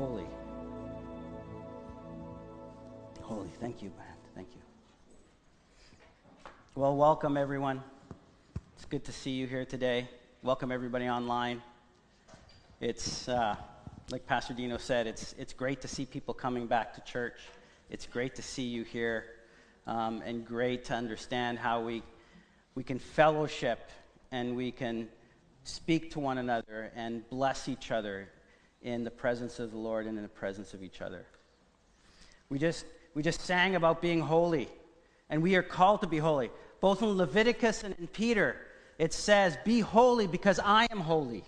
holy. Holy, thank you, man. Thank you. Well, welcome, everyone. It's good to see you here today. Welcome, everybody online. It's, like Pastor Dino said, it's great to see people coming back to church. It's great to see you here, and great to understand how we can fellowship and we can speak to one another and bless each other in the presence of the Lord and in the presence of each other. We just sang about being holy, and we are called to be holy. Both in Leviticus and in Peter, it says, "Be holy because I am holy."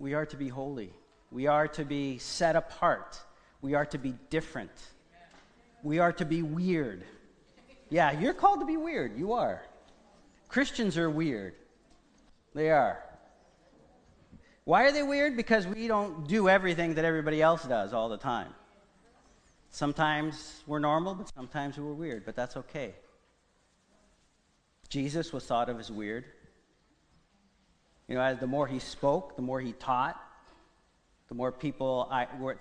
We are to be holy. We are to be set apart. We are to be different. We are to be weird. Yeah, you're called to be weird. You are. Christians are weird. They are. Why are they weird? Because we don't do everything that everybody else does all the time. Sometimes we're normal, but sometimes we're weird, but that's okay. Jesus was thought of as weird. You know, as the more he spoke, the more he taught, the more people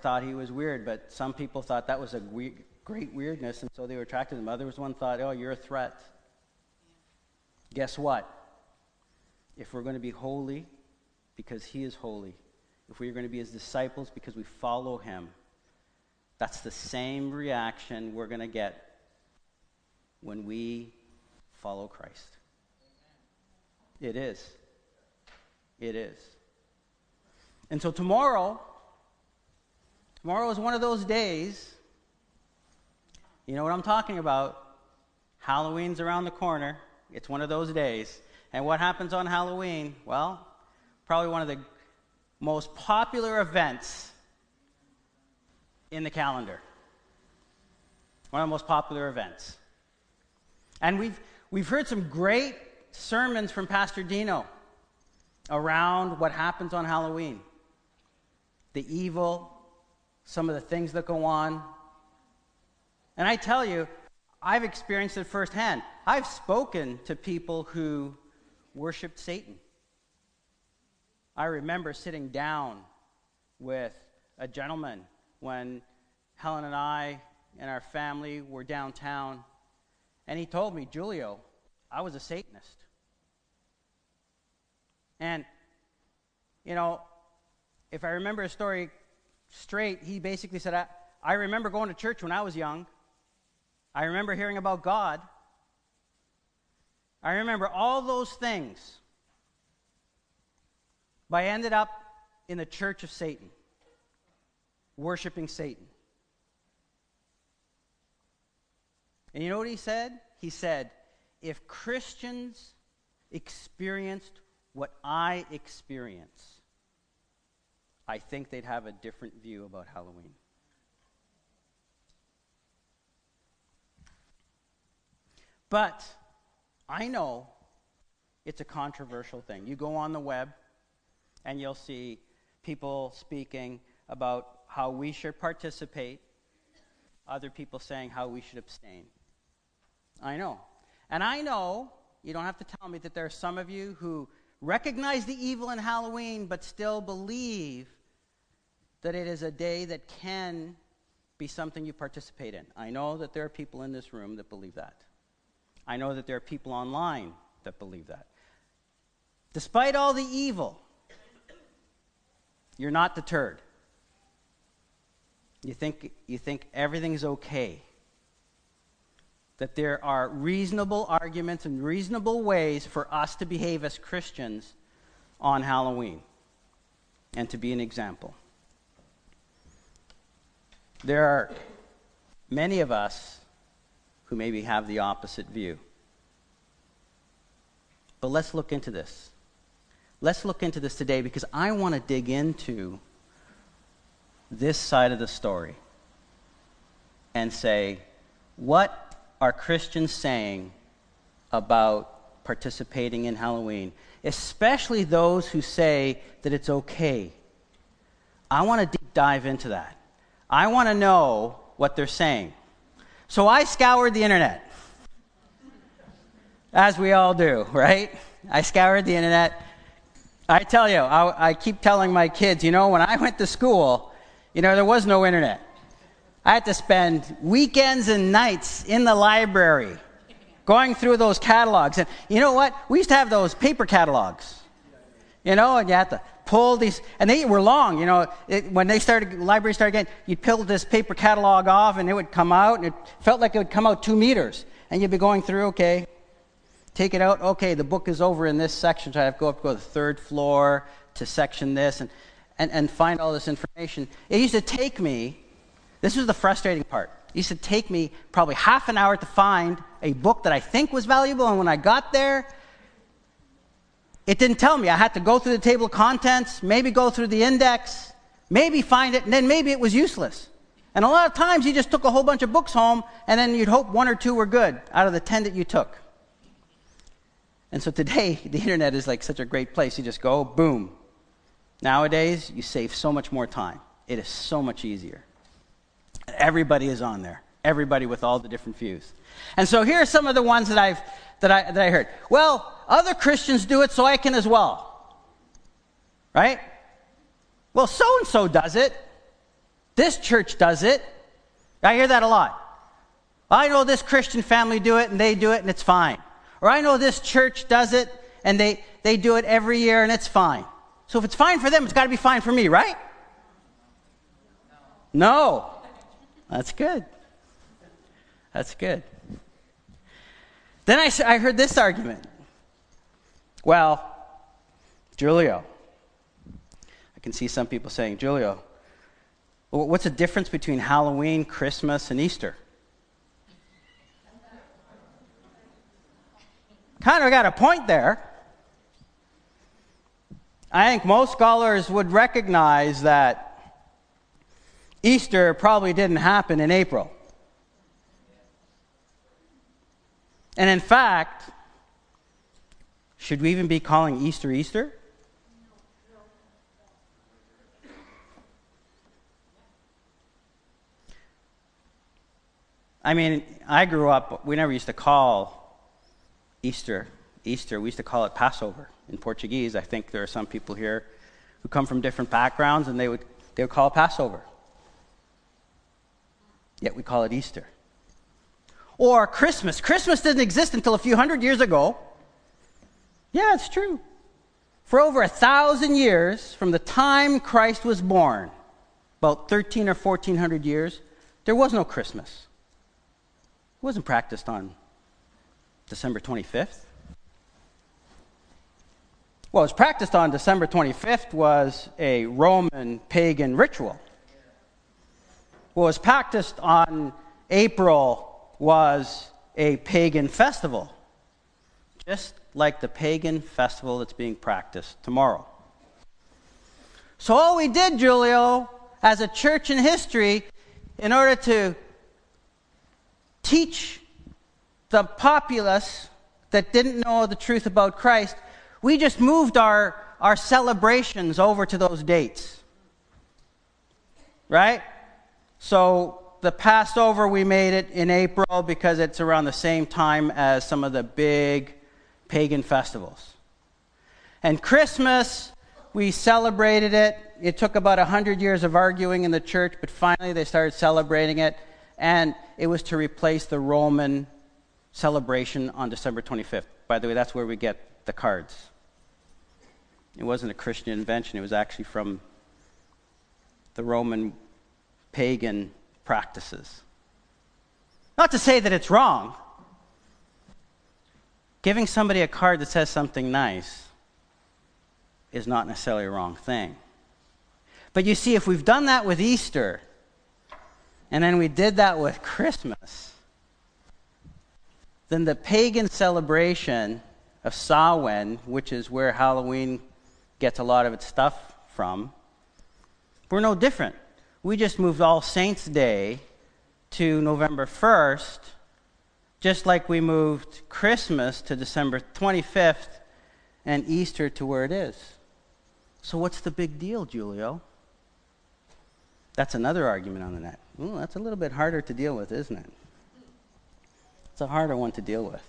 thought he was weird, but some people thought that was a great weirdness, and so they were attracted to him. Others one thought, oh, you're a threat. Guess what? If we're going to be holy, because he is holy, if we're going to be his disciples because we follow him, that's the same reaction we're going to get when we follow Christ. It is. It is. And so tomorrow is one of those days. You know what I'm talking about. Halloween's around the corner. It's one of those days. And what happens on Halloween? Well, probably one of the most popular events in the calendar. One of the most popular events. And we've heard some great sermons from Pastor Dino around what happens on Halloween. The evil, some of the things that go on. And I tell you, I've experienced it firsthand. I've spoken to people who worshiped Satan. I remember sitting down with a gentleman when Helen and I and our family were downtown, and he told me, Julio, I was a Satanist. And, you know, if I remember his story straight, he basically said, I remember going to church when I was young. I remember hearing about God. I remember all those things. But I ended up in the church of Satan, worshiping Satan. And you know what he said? He said, if Christians experienced what I experience, I think they'd have a different view about Halloween. But I know it's a controversial thing. You go on the web and you'll see people speaking about how we should participate, other people saying how we should abstain. I know. And I know, you don't have to tell me, that there are some of you who recognize the evil in Halloween but still believe that it is a day that can be something you participate in. I know that there are people in this room that believe that. I know that there are people online that believe that. Despite all the evil, you're not deterred. You think everything's okay. That there are reasonable arguments and reasonable ways for us to behave as Christians on Halloween and to be an example. There are many of us who maybe have the opposite view. But let's look into this. Let's look into this today, because I want to dig into this side of the story and say, what are Christians saying about participating in Halloween, especially those who say that it's okay? I want to deep dive into that. I want to know what they're saying. So I scoured the internet, as we all do, right? I scoured the internet, I tell you, I keep telling my kids, you know, when I went to school, you know, there was no internet. I had to spend weekends and nights in the library going through those catalogs. And you know what? We used to have those paper catalogs, you know, and you had to pull these, and they were long, you know. When they started, libraries started getting, you'd peel this paper catalog off and it would come out, and it felt like it would come out 2 meters. And you'd be going through, okay, take it out, okay, the book is over in this section, so I have to go up to the third floor to section this and find all this information. It used to take me, this was the frustrating part, it used to take me probably half an hour to find a book that I think was valuable, and when I got there, it didn't tell me. I had to go through the table of contents, maybe go through the index, maybe find it, and then maybe it was useless. And a lot of times you just took a whole bunch of books home, and then you'd hope one or two were good out of the 10 that you took. And so today, the internet is like such a great place. You just go, boom. Nowadays, you save so much more time. It is so much easier. Everybody is on there. Everybody with all the different views. And so here are some of the ones that I heard. Well, other Christians do it, so I can as well. Right? Well, so-and-so does it. This church does it. I hear that a lot. I know this Christian family do it, and they do it, and it's fine. Or I know this church does it, and they do it every year, and it's fine. So if it's fine for them, it's got to be fine for me, right? No. That's good. That's good. Then I heard this argument. Well, Julio. I can see some people saying, Julio, what's the difference between Halloween, Christmas, and Easter? Kind of got a point there. I think most scholars would recognize that Easter probably didn't happen in April. And in fact, should we even be calling Easter Easter? I mean, I grew up, we never used to call Easter. We used to call it Passover in Portuguese. I think there are some people here who come from different backgrounds, and they would call it Passover. Yet we call it Easter. Or Christmas. Christmas didn't exist until a few hundred years ago. Yeah, it's true. For over 1,000 years, from the time Christ was born, about 1,300 or 1,400 years, there was no Christmas. It wasn't practiced on December 25th. What was practiced on December 25th was a Roman pagan ritual. What was practiced on April was a pagan festival, just like the pagan festival that's being practiced tomorrow. So all we did, Julio, as a church in history, in order to teach the populace that didn't know the truth about Christ, we just moved our celebrations over to those dates. Right? So the Passover, we made it in April because it's around the same time as some of the big pagan festivals. And Christmas, we celebrated it. It took about 100 years of arguing in the church, but finally they started celebrating it. And it was to replace the Roman celebration on December 25th. By the way, that's where we get the cards. It wasn't a Christian invention. It was actually from the Roman pagan practices. Not to say that it's wrong. Giving somebody a card that says something nice is not necessarily a wrong thing. But you see, if we've done that with Easter, and then we did that with Christmas, then the pagan celebration of Samhain, which is where Halloween gets a lot of its stuff from, we're no different. We just moved All Saints' Day to November 1st, just like we moved Christmas to December 25th and Easter to where it is. So what's the big deal, Julio? That's another argument on the net. Ooh, that's a little bit harder to deal with, isn't it? It's a harder one to deal with.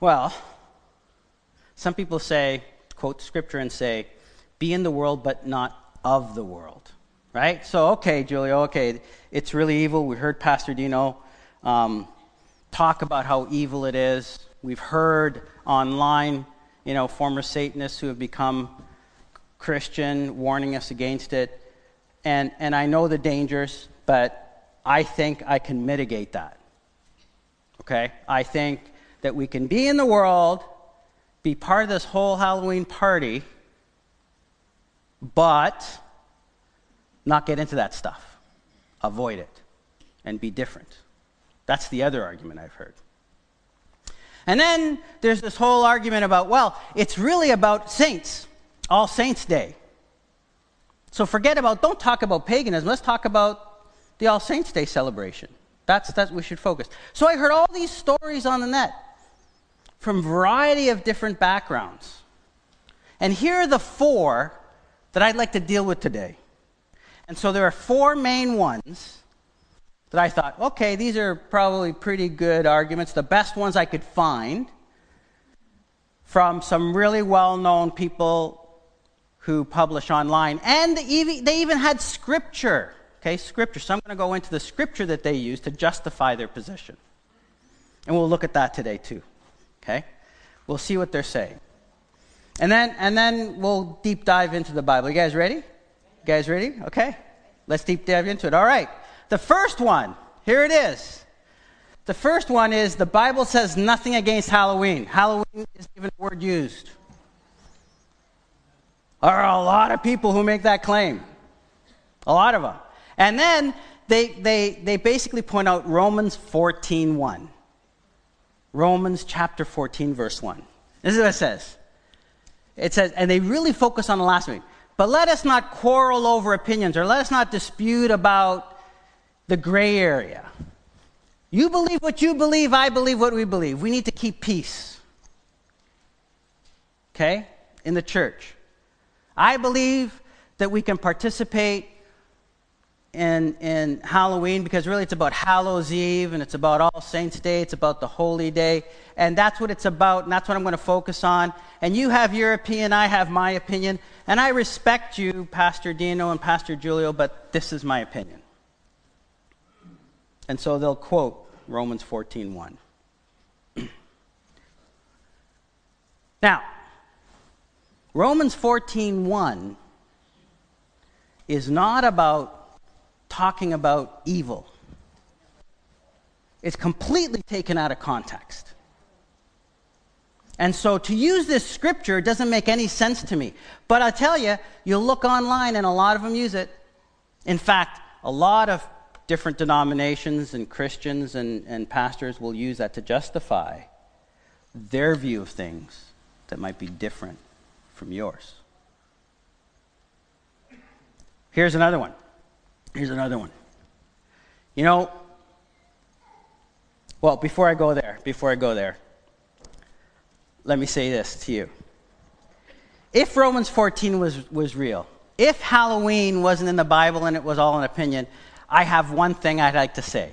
Well, some people say, quote scripture and say, be in the world but not of the world, right? So, okay, Julio, okay, it's really evil. We heard Pastor Dino talk about how evil it is. We've heard online, you know, former Satanists who have become Christian warning us against it. And I know the dangers, but I think I can mitigate that, okay? I think that we can be in the world, be part of this whole Halloween party, but not get into that stuff. Avoid it and be different. That's the other argument I've heard. And then there's this whole argument about, well, it's really about saints, All Saints' Day. So don't talk about paganism, let's talk about the All Saints' Day celebration. That's we should focus. So I heard all these stories on the net from a variety of different backgrounds. And here are the four that I'd like to deal with today. And so there are four main ones that I thought, okay, these are probably pretty good arguments, the best ones I could find from some really well-known people who publish online. And they even had scripture. Okay, scripture. So I'm going to go into the scripture that they use to justify their position. And we'll look at that today too. Okay? We'll see what they're saying. And then we'll deep dive into the Bible. You guys ready? You guys ready? Okay. Let's deep dive into it. All right. The first one. Here it is. The first one is the Bible says nothing against Halloween. Halloween is even a word used. There are a lot of people who make that claim. A lot of them. And then they basically point out Romans 14:1. Romans chapter 14, verse 1. This is what it says. It says, and they really focus on the last one. But let us not quarrel over opinions, or let us not dispute about the gray area. You believe what you believe, I believe what we believe. We need to keep peace. Okay? In the church. I believe that we can participate in Halloween because really it's about Hallows Eve and it's about All Saints' Day, it's about the Holy Day, and that's what it's about, and that's what I'm going to focus on. And you have your opinion, I have my opinion, and I respect you, Pastor Dino and Pastor Julio, but this is my opinion. And so they'll quote Romans 14:1. Now, Romans 14:1 is not about talking about evil. It's completely taken out of context. And so to use this scripture doesn't make any sense to me. But I tell you, you look online and a lot of them use it. In fact, a lot of different denominations and Christians and pastors will use that to justify their view of things that might be different from yours. Here's another one. Here's another one. You know, well, before I go there, let me say this to you. If Romans 14 was real, if Halloween wasn't in the Bible and it was all an opinion, I have one thing I'd like to say.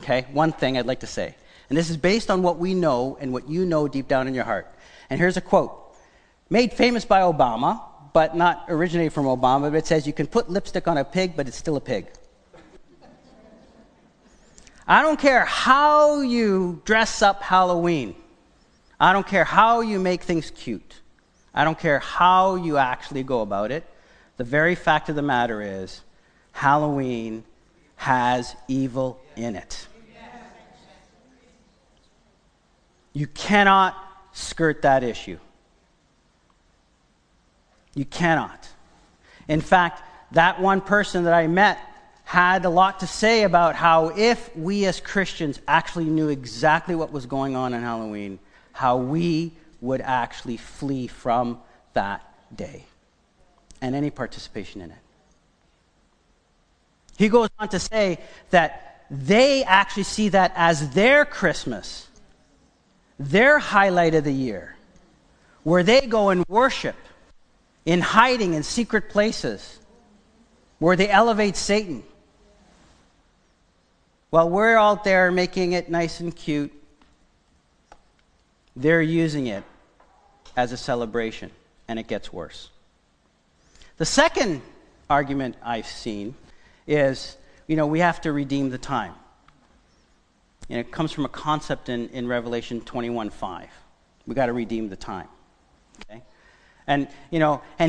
Okay? One thing I'd like to say. And this is based on what we know and what you know deep down in your heart. And here's a quote. Made famous by Obama, but not originated from Obama, but it says you can put lipstick on a pig, but it's still a pig. I don't care how you dress up Halloween. I don't care how you make things cute. I don't care how you actually go about it. The very fact of the matter is Halloween has evil in it. You cannot skirt that issue. You cannot. In fact, that one person that I met had a lot to say about how if we as Christians actually knew exactly what was going on Halloween, how we would actually flee from that day and any participation in it. He goes on to say that they actually see that as their Christmas, their highlight of the year, where they go and worship in hiding in secret places where they elevate Satan. While we're out there making it nice and cute, they're using it as a celebration. and it gets worse. The second argument I've seen is, we have to redeem the time. And it comes from a concept in Revelation 21:5. We've got to redeem the time. Okay? And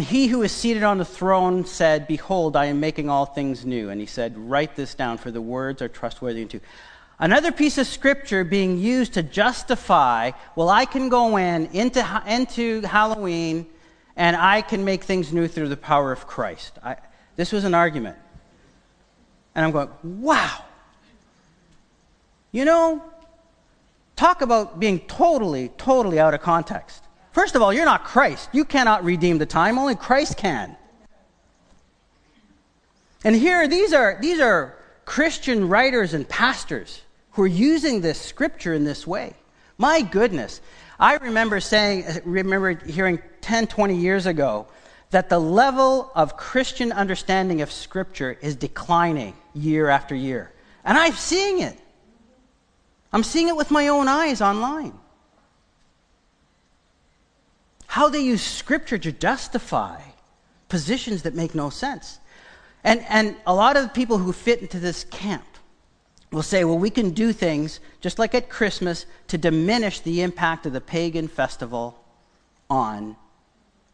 he who is seated on the throne said, "Behold, I am making all things new." And he said, "Write this down, for the words are trustworthy and true." Another piece of scripture being used to justify, well, I can go into Halloween and I can make things new through the power of Christ. This was an argument. And I'm going, wow. Talk about being totally, totally out of context. First of all, you're not Christ. You cannot redeem the time. Only Christ can. And here, these are Christian writers and pastors who are using this scripture in this way. My goodness. I remember hearing 10, 20 years ago that the level of Christian understanding of scripture is declining year after year. And I'm seeing it. I'm seeing it with my own eyes online. How they use scripture to justify positions that make no sense. And a lot of the people who fit into this camp will say, well, we can do things, just like at Christmas, to diminish the impact of the pagan festival on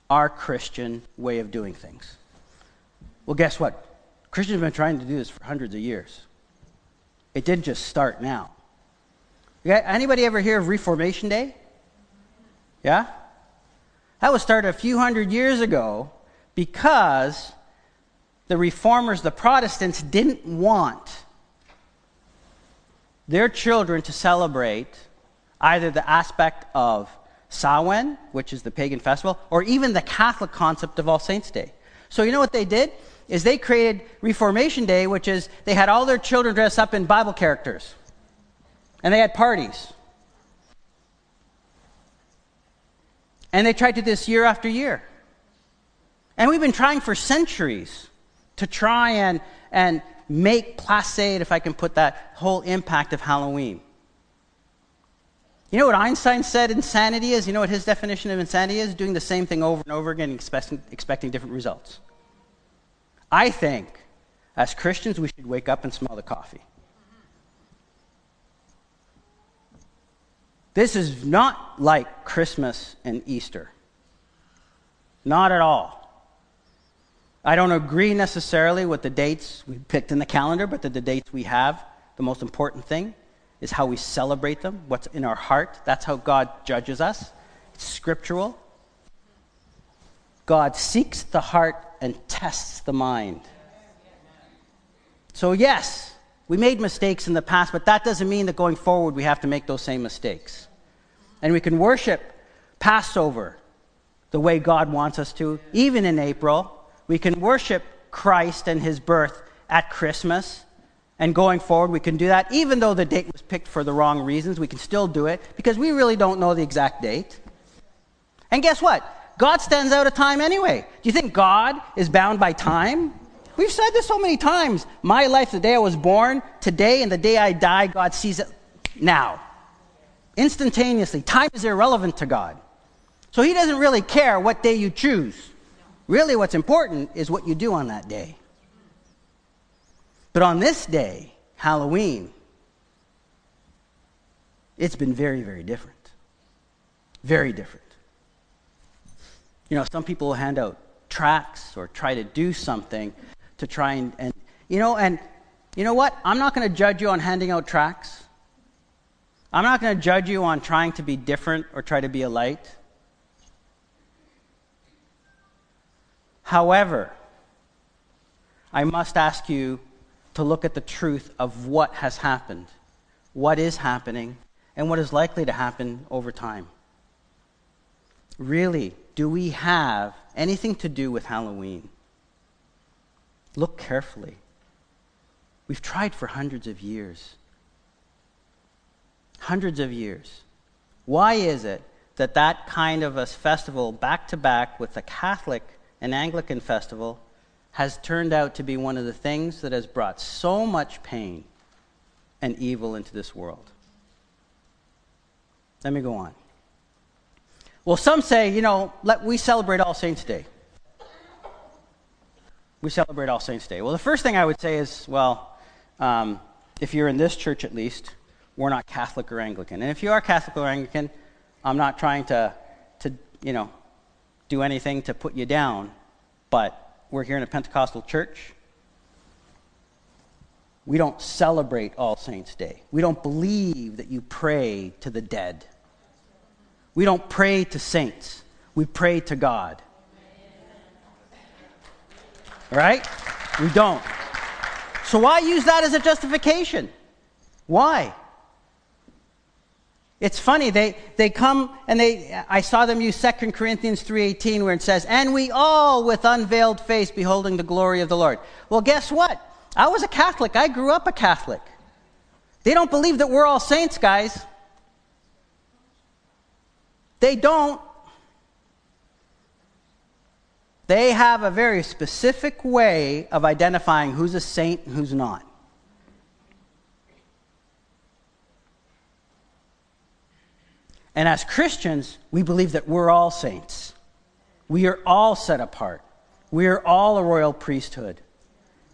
our Christian way of doing things. Well, guess what? Christians have been trying to do this for hundreds of years. It didn't just start now. Anybody ever hear of Reformation Day? Yeah? That was started a few hundred years ago because the reformers, the Protestants, didn't want their children to celebrate either the aspect of Samhain, which is the pagan festival, or even the Catholic concept of All Saints' Day. So you know what they did? Is they created Reformation Day, which is they had all their children dressed up in Bible characters. And they had parties. And they tried to do this year after year. And we've been trying for centuries to try and make placate, if I can put that, whole impact of Halloween. You know what Einstein said insanity is? You know what his definition of insanity is? Doing the same thing over and over again and expecting different results. I think, as Christians, we should wake up and smell the coffee. This is not like Christmas and Easter. Not at all. I don't agree necessarily with the dates we picked in the calendar, but the dates we have, the most important thing is how we celebrate them, what's in our heart. That's how God judges us. It's scriptural. God seeks the heart and tests the mind. So yes, we made mistakes in the past, but that doesn't mean that going forward we have to make those same mistakes. And we can worship Passover the way God wants us to, even in April. We can worship Christ and his birth at Christmas. And going forward, we can do that. Even though the date was picked for the wrong reasons, we can still do it because we really don't know the exact date. And guess what? God stands out of time anyway. Do you think God is bound by time? We've said this so many times. My life, the day I was born, today, and the day I die, God sees it now. Instantaneously. Time is irrelevant to God. So he doesn't really care what day you choose. Really what's important is what you do on that day. But on this day, Halloween, it's been very, very different. Very different. Some people will hand out tracts or try to do something to try and you know what? I'm not going to judge you on handing out tracts. I'm not going to judge you on trying to be different or try to be a light. However, I must ask you to look at the truth of what has happened, what is happening, and what is likely to happen over time. Really, do we have anything to do with Halloween? Look carefully. We've tried for hundreds of years. Hundreds of years. Why is it that kind of a festival back-to-back with the Catholic and Anglican festival has turned out to be one of the things that has brought so much pain and evil into this world? Let me go on. Well, some say, you know, we celebrate All Saints' Day. We celebrate All Saints' Day. Well, the first thing I would say is, well, if you're in this church at least, we're not Catholic or Anglican. And if you are Catholic or Anglican, I'm not trying to you know, do anything to put you down, but we're here in a Pentecostal church. We don't celebrate All Saints' Day. We don't believe that you pray to the dead. We don't pray to saints. We pray to God. Right? We don't. So why use that as a justification? Why? It's funny, they come and I saw them use 2 Corinthians 3:18 where it says, "And we all with unveiled face beholding the glory of the Lord." Well, guess what? I was a Catholic. I grew up a Catholic. They don't believe that we're all saints, guys. They don't. They have a very specific way of identifying who's a saint and who's not. And as Christians, we believe that we're all saints. We are all set apart. We are all a royal priesthood.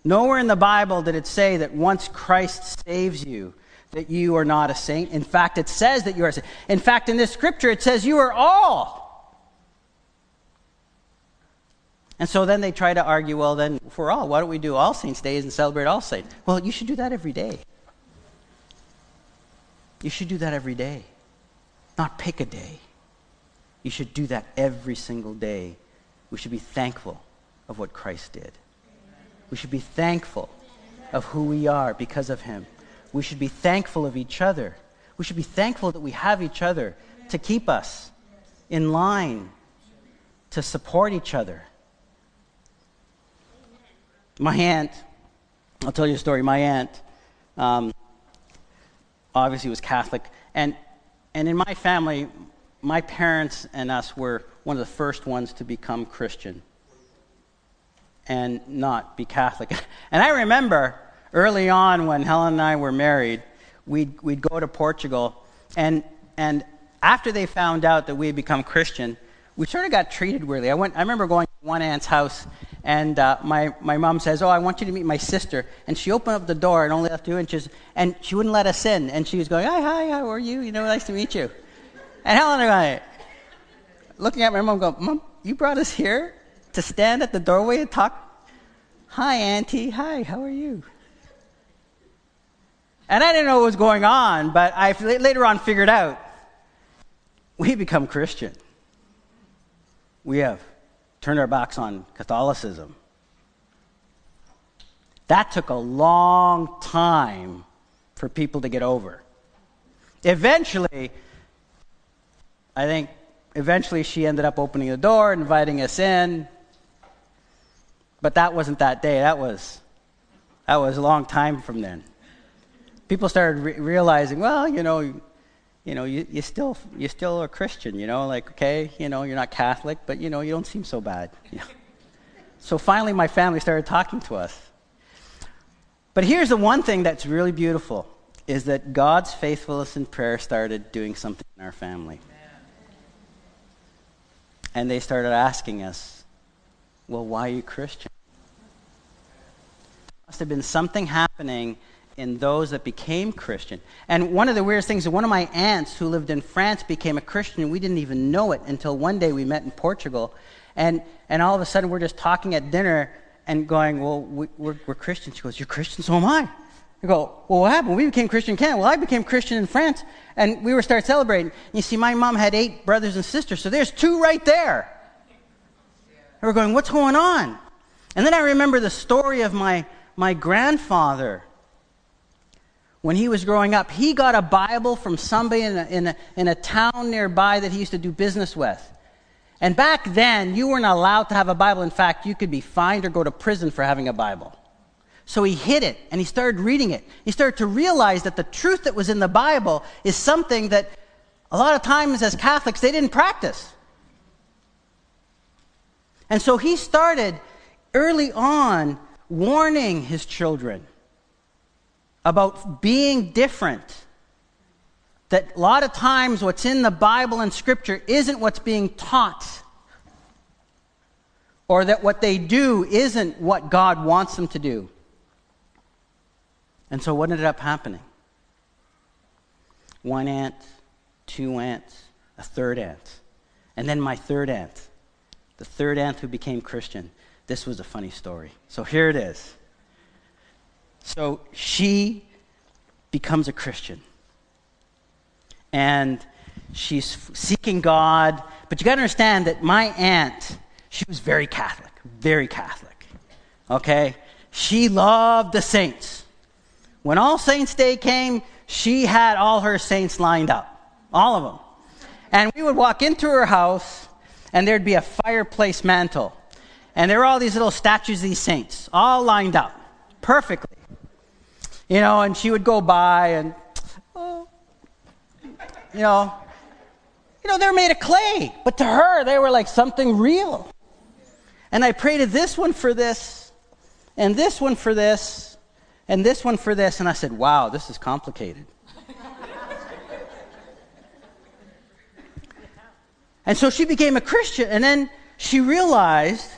Nowhere in the Bible did it say that once Christ saves you, that you are not a saint. In fact, it says that you are a saint. In fact, in this scripture, it says you are all. And so then they try to argue, well, then if we're all, why don't we do All Saints' Days and celebrate All Saints? Well, you should do that every day. You should do that every day. Not pick a day. You should do that every single day. We should be thankful of what Christ did. We should be thankful of who we are because of him. We should be thankful of each other. We should be thankful that we have each other to keep us in line, to support each other. My aunt, I'll tell you a story. My aunt obviously was Catholic. And in my family, my parents and us were one of the first ones to become Christian and not be Catholic. And I remember early on when Helen and I were married, we'd go to Portugal, and after they found out that we had become Christian, we sort of got treated weirdly. I remember going to one aunt's house, and my mom says, "Oh, I want you to meet my sister." And she opened up the door and only left 2 inches, and she wouldn't let us in. And she was going, "Hi, how are you? You know, nice to meet you." And Helen and I, looking at my mom, go, "Mom, you brought us here to stand at the doorway and talk? Hi, Auntie. Hi, how are you?" And I didn't know what was going on, but I later on figured out we become Christian. We have turned our backs on Catholicism. That took a long time for people to get over. Eventually she ended up opening the door, inviting us in. But that wasn't that day. That was a long time from then. People started realizing, well, you still are Christian, you know, like, okay, you know, you're not Catholic, but, you know, you don't seem so bad. You know? So finally my family started talking to us. But here's the one thing that's really beautiful, is that God's faithfulness in prayer started doing something in our family. And they started asking us, well, why are you Christian? There must have been something happening in those that became Christian. And one of the weirdest things is one of my aunts who lived in France became a Christian, and we didn't even know it until one day we met in Portugal. And all of a sudden we're just talking at dinner and going, well, we're Christian. She goes, "You're Christian? So am I." I go, "Well, what happened? We became Christian in Canada." "Well, I became Christian in France." And we started celebrating. And you see, my mom had 8 brothers and sisters, so there's 2 right there. And we're going, what's going on? And then I remember the story of my grandfather. When he was growing up, he got a Bible from somebody in a town nearby that he used to do business with. And back then, you weren't allowed to have a Bible. In fact, you could be fined or go to prison for having a Bible. So he hid it, and he started reading it. He started to realize that the truth that was in the Bible is something that a lot of times as Catholics, they didn't practice. And so he started early on warning his children about being different, that a lot of times what's in the Bible and Scripture isn't what's being taught, or that what they do isn't what God wants them to do. And so what ended up happening? One aunt, two aunts, a third aunt, and then my third aunt, the third aunt who became Christian. This was a funny story. So here it is. So she becomes a Christian. And she's seeking God. But you got to understand that my aunt, she was very Catholic, very Catholic. Okay? She loved the saints. When All Saints' Day came, she had all her saints lined up, all of them. And we would walk into her house, and there'd be a fireplace mantle. And there were all these little statues of these saints, all lined up, perfectly. You know, and she would go by and, oh, you know, they're made of clay. But to her, they were like something real. And I prayed to this one for this, and this one for this, and this one for this. And I said, wow, this is complicated. And so she became a Christian, and then she realized,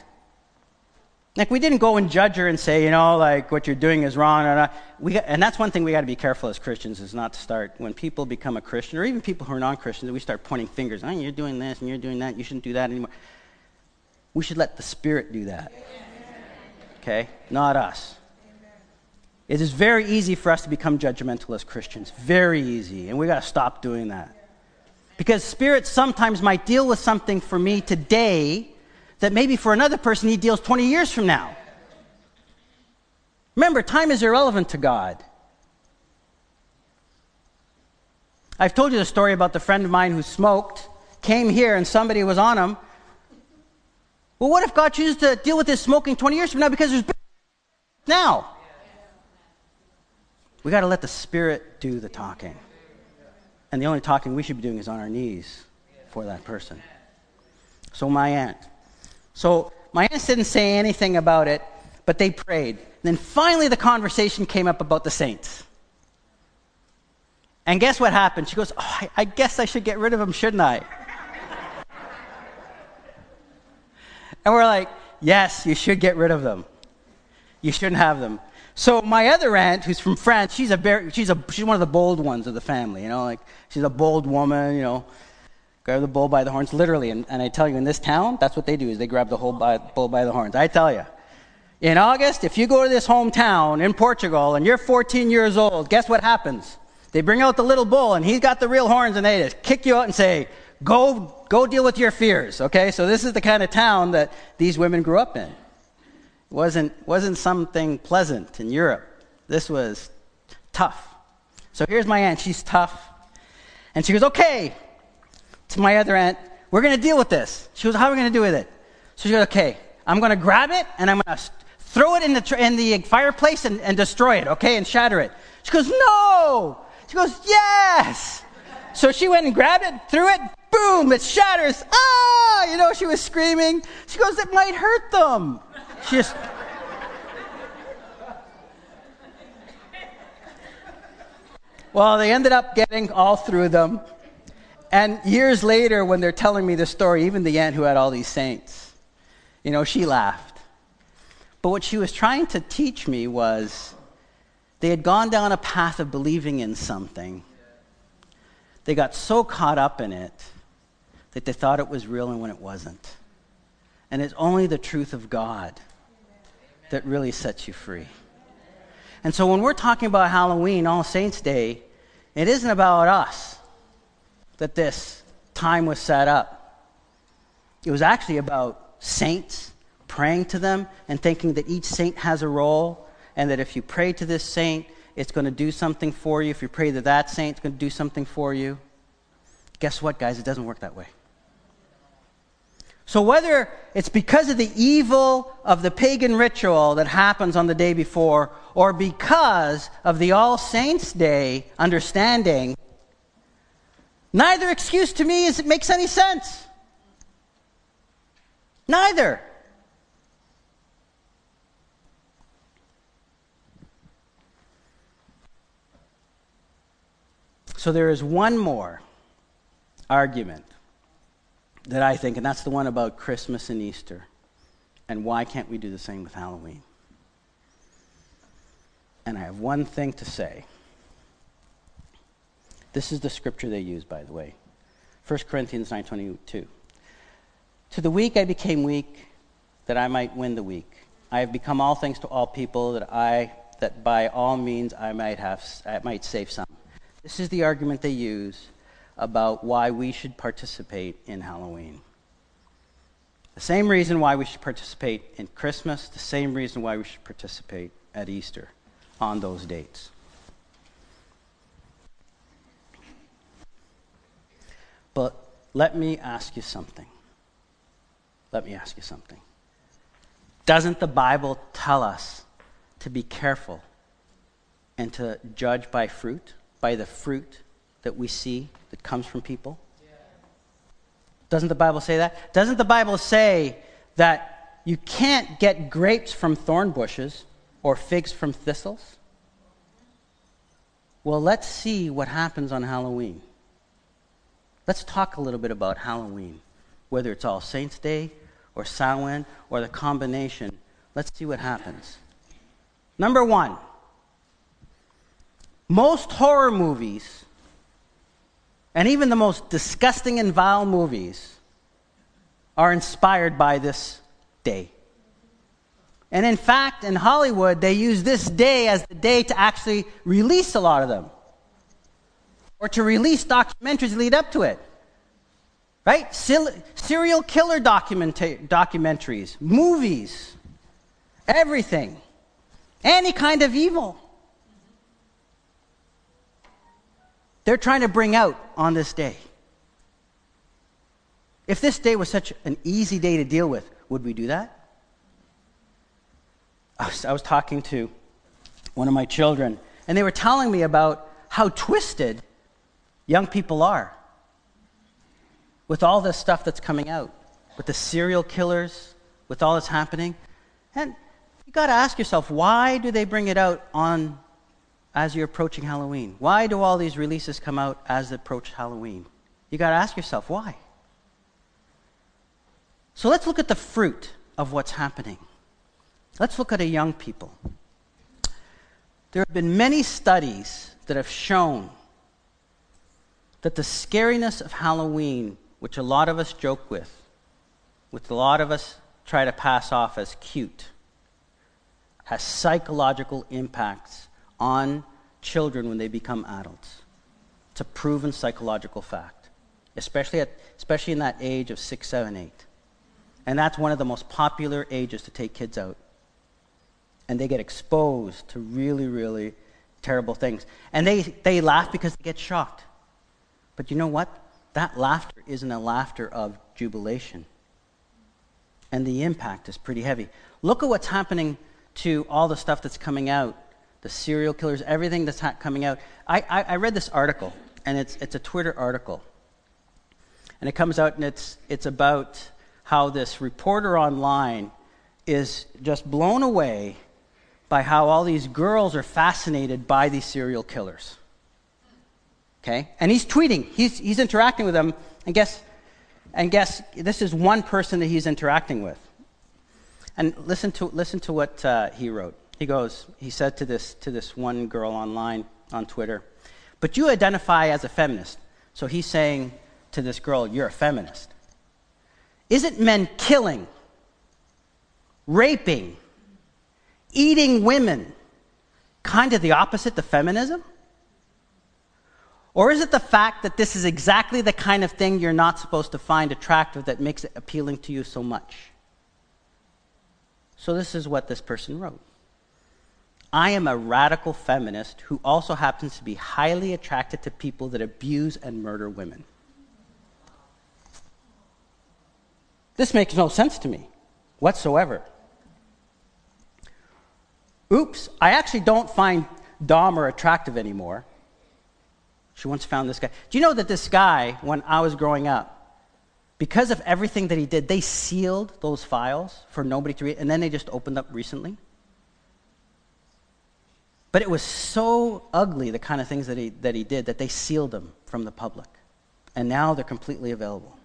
like, we didn't go and judge her and say, you know, like, what you're doing is wrong. And that's one thing we got to be careful as Christians, is not to start, when people become a Christian, or even people who are non-Christians, we start pointing fingers. Oh, you're doing this, and you're doing that, you shouldn't do that anymore. We should let the Spirit do that. Okay? Not us. It is very easy for us to become judgmental as Christians. Very easy. And we got to stop doing that. Because Spirit sometimes might deal with something for me today that maybe for another person he deals 20 years from now. Remember, time is irrelevant to God. I've told you the story about the friend of mine who smoked, came here, and somebody was on him. Well, what if God chooses to deal with this smoking 20 years from now, because there's now? We got to let the Spirit do the talking. And the only talking we should be doing is on our knees for that person. So my aunt. So my aunt didn't say anything about it, but they prayed. And then finally the conversation came up about the saints. And guess what happened? She goes, oh, I guess I should get rid of them, shouldn't I? And we're like, yes, you should get rid of them. You shouldn't have them. So my other aunt, who's from France, she's one of the bold ones of the family, you know, like, she's a bold woman, you know, grab the bull by the horns, literally, and I tell you, in this town, that's what they do, is they grab the whole bull by the horns. I tell you, in August, if you go to this hometown in Portugal, and you're 14 years old, guess what happens? They bring out the little bull, and he's got the real horns, and they just kick you out and say, go deal with your fears, okay? So this is the kind of town that these women grew up in. Wasn't something pleasant in Europe. This was tough. So here's my aunt. She's tough. And she goes, okay, to my other aunt, we're going to deal with this. She goes, how are we going to do with it? So she goes, okay, I'm going to grab it, and I'm going to throw it in the fireplace and destroy it, okay, and shatter it. She goes, no. She goes, yes. So she went and grabbed it, threw it, boom, it shatters. Ah, you know, she was screaming. She goes, it might hurt them. Well, they ended up getting all through them. And years later, when they're telling me this story, even the aunt who had all these saints, you know, she laughed. But what she was trying to teach me was, they had gone down a path of believing in something. They got so caught up in it that they thought it was real, and when it wasn't. And it's only the truth of God that really sets you free. And so when we're talking about Halloween, All Saints' Day, it isn't about us that this time was set up. It was actually about saints, praying to them, and thinking that each saint has a role, and that if you pray to this saint, it's going to do something for you. If you pray to that saint, it's going to do something for you. Guess what, guys? It doesn't work that way. So whether it's because of the evil of the pagan ritual that happens on the day before, or because of the All Saints' Day understanding, neither excuse to me is it makes any sense. Neither. So there is one more argument that I think, and that's the one about Christmas and Easter, and why can't we do the same with Halloween? And I have one thing to say. This is the scripture they use, by the way. 1 Corinthians 9:22. To the weak I became weak, that I might win the weak. I have become all things to all people, that by all means I might save some. This is the argument they use about why we should participate in Halloween. The same reason why we should participate in Christmas, the same reason why we should participate at Easter on those dates. But let me ask you something. Doesn't the Bible tell us to be careful and to judge by fruit, by the fruit that we see that comes from people? Yeah. Doesn't the Bible say that? Doesn't the Bible say that you can't get grapes from thorn bushes or figs from thistles? Well, let's see what happens on Halloween. Let's talk a little bit about Halloween, whether it's All Saints' Day or Samhain or the combination. Let's see what happens. Number one, most horror movies and even the most disgusting and vile movies are inspired by this day. And in fact, in Hollywood, they use this day as the day to actually release a lot of them, or to release documentaries that lead up to it, right? Serial killer documentaries, movies, everything, any kind of evil. They're trying to bring out on this day. If this day was such an easy day to deal with, would we do that? I was talking to one of my children, and they were telling me about how twisted young people are with all this stuff that's coming out, with the serial killers, with all that's happening. And you got to ask yourself, why do they bring it out on as you're approaching Halloween? Why do all these releases come out as they approach Halloween? You got to ask yourself, why? So let's look at the fruit of what's happening. Let's look at young people. There have been many studies that have shown that the scariness of Halloween, which a lot of us joke with a lot of us try to pass off as cute, has psychological impacts on children when they become adults. It's a proven psychological fact, especially in that age of 6, 7, 8. And that's one of the most popular ages to take kids out. And they get exposed to really, really terrible things. And they laugh because they get shocked. But you know what? That laughter isn't a laughter of jubilation. And the impact is pretty heavy. Look at what's happening to all the stuff that's coming out, the serial killers, everything that's coming out. I read this article, and it's a Twitter article. And it comes out, and it's about how this reporter online is just blown away by how all these girls are fascinated by these serial killers. Okay? And he's tweeting. He's interacting with them. And guess this is one person that he's interacting with. And listen to what he wrote. He said to this one girl online on Twitter, "But you identify as a feminist." So he's saying to this girl, "You're a feminist. Isn't men killing, raping, eating women kind of the opposite to feminism? Or is it the fact that this is exactly the kind of thing you're not supposed to find attractive that makes it appealing to you so much?" So this is what this person wrote. "I am a radical feminist who also happens to be highly attracted to people that abuse and murder women." This makes no sense to me whatsoever. Oops, I actually don't find Dahmer attractive anymore. She once found this guy. Do you know that this guy, when I was growing up, because of everything that he did, they sealed those files for nobody to read, and then they just opened up recently? But it was so ugly, the kind of things that he did, that they sealed them from the public. And now they're completely available.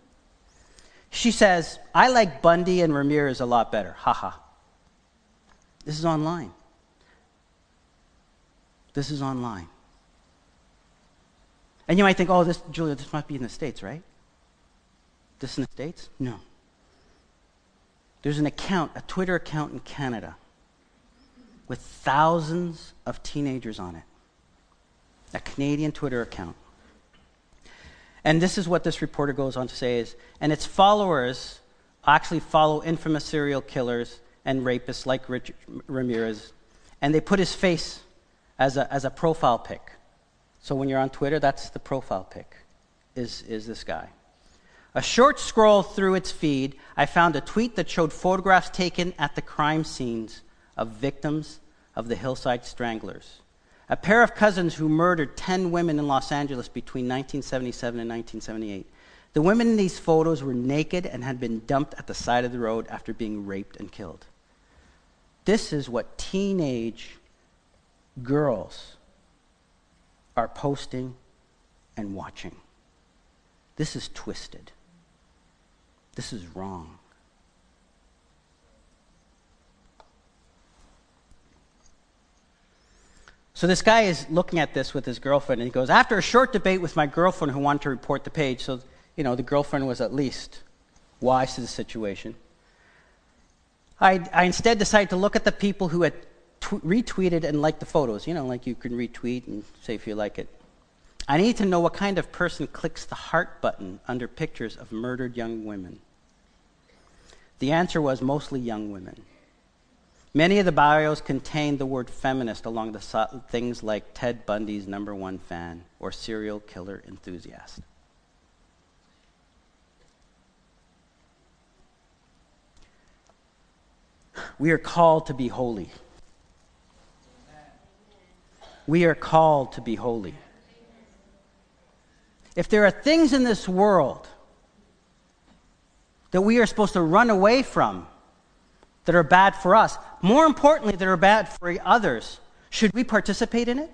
She says, I like Bundy and Ramirez a lot better. Ha ha. This is online. This is online. And you might think, oh, Julio, this must be in the States, right? This in the States? No. There's an account, a Twitter account in Canada with thousands of teenagers on it. A Canadian Twitter account. And this is what this reporter goes on to say is, and its followers actually follow infamous serial killers and rapists like Rich Ramirez, and they put his face as a profile pic. So when you're on Twitter, that's the profile pic, is this guy. A short scroll through its feed, I found a tweet that showed photographs taken at the crime scenes of victims of the Hillside Stranglers. A pair of cousins who murdered 10 women in Los Angeles between 1977 and 1978. The women in these photos were naked and had been dumped at the side of the road after being raped and killed. This is what teenage girls are posting and watching. This is twisted. This is wrong. So this guy is looking at this with his girlfriend, and he goes, after a short debate with my girlfriend who wanted to report the page, so, you know, the girlfriend was at least wise to the situation, I instead decided to look at the people who had retweeted and liked the photos. You know, like you can retweet and say if you like it. I need to know what kind of person clicks the heart button under pictures of murdered young women. The answer was mostly young women. Many of the bios contained the word feminist along the things like Ted Bundy's number one fan or serial killer enthusiast. We are called to be holy. We are called to be holy. If there are things in this world that we are supposed to run away from, that are bad for us, more importantly, that are bad for others, should we participate in it?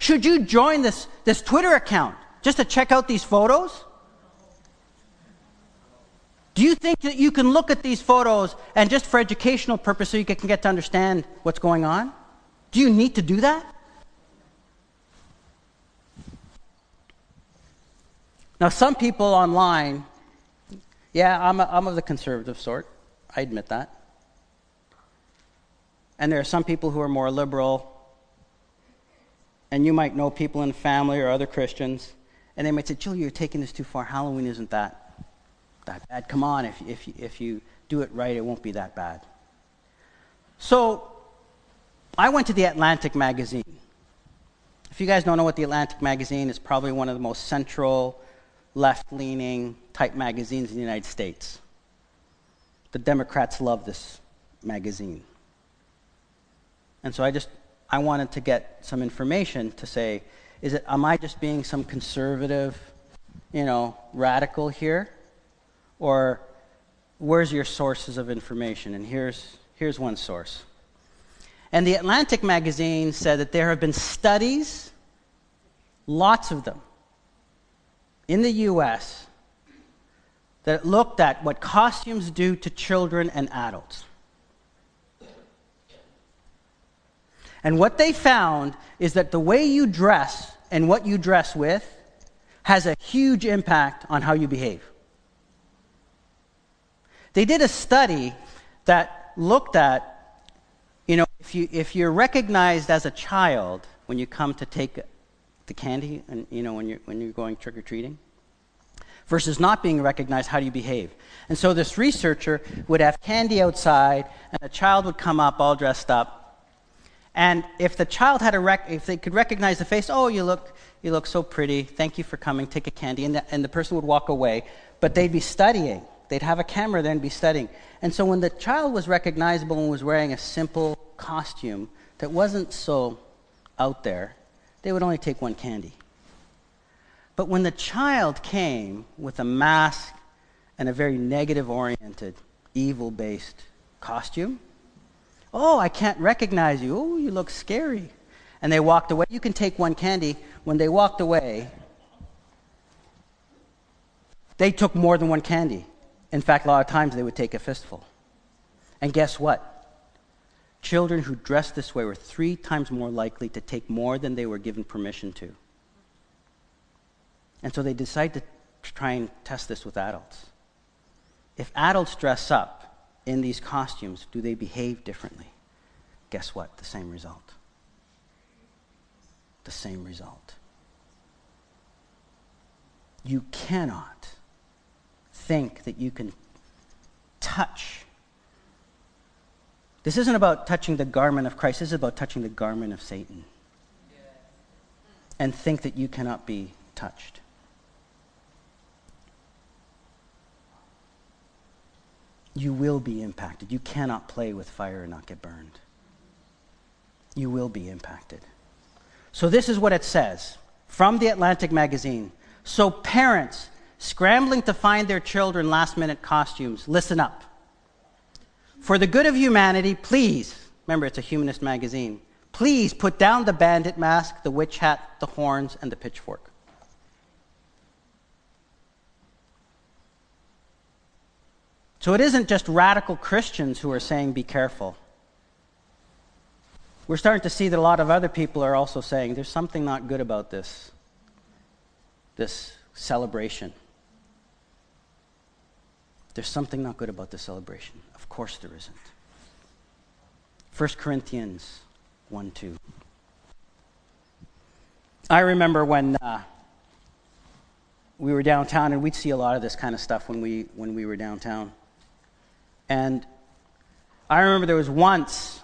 Should you join this Twitter account just to check out these photos? Do you think that you can look at these photos and just for educational purpose so you can get to understand what's going on? Do you need to do that? Now, some people online, yeah, I'm of the conservative sort. I admit that. And there are some people who are more liberal, and you might know people in the family or other Christians, and they might say, Julie, you're taking this too far. Halloween isn't that bad. Come on, if you do it right, it won't be that bad. So I went to the Atlantic Magazine. If you guys don't know what the Atlantic Magazine is, probably one of the most central, left-leaning type magazines in the United States. The Democrats love this magazine. And so I wanted to get some information to say, am I just being some conservative, radical here? Or where's your sources of information? And here's one source. And the Atlantic Magazine said that there have been studies, lots of them, in the U.S. that looked at what costumes do to children and adults. And what they found is that the way you dress and what you dress with has a huge impact on how you behave. They did a study that looked at, if you're recognized as a child when you come to take the candy and when you're going trick-or-treating, versus not being recognized, how do you behave? And so this researcher would have candy outside, and a child would come up all dressed up. And if the child if they could recognize the face, oh, you look so pretty. Thank you for coming. Take a candy, and the person would walk away. But they'd be studying. They'd have a camera there and be studying. And so when the child was recognizable and was wearing a simple costume that wasn't so out there, they would only take one candy. But when the child came with a mask and a very negative-oriented, evil-based costume, oh, I can't recognize you. Oh, you look scary. and they walked away. You can take one candy. When they walked away, they took more than one candy. In fact, a lot of times they would take a fistful. And guess what? Children who dressed this way were 3 times more likely to take more than they were given permission to. And so they decided to try and test this with adults. If adults dress up in these costumes, do they behave differently? Guess what? The same result. The same result. You cannot think that you can touch. This isn't about touching the garment of Christ. This is about touching the garment of Satan. And think that you cannot be touched. You will be impacted. You cannot play with fire and not get burned. You will be impacted. So this is what it says from the Atlantic Magazine. So parents scrambling to find their children last-minute costumes, listen up. For the good of humanity, please, remember it's a humanist magazine, please put down the bandit mask, the witch hat, the horns, and the pitchfork. So it isn't just radical Christians who are saying be careful. We're starting to see that a lot of other people are also saying there's something not good about this celebration. There's something not good about this celebration. Of course there isn't. 1 Corinthians 1:2. I remember when we were downtown, and we'd see a lot of this kind of stuff when we were downtown. And I remember there was once,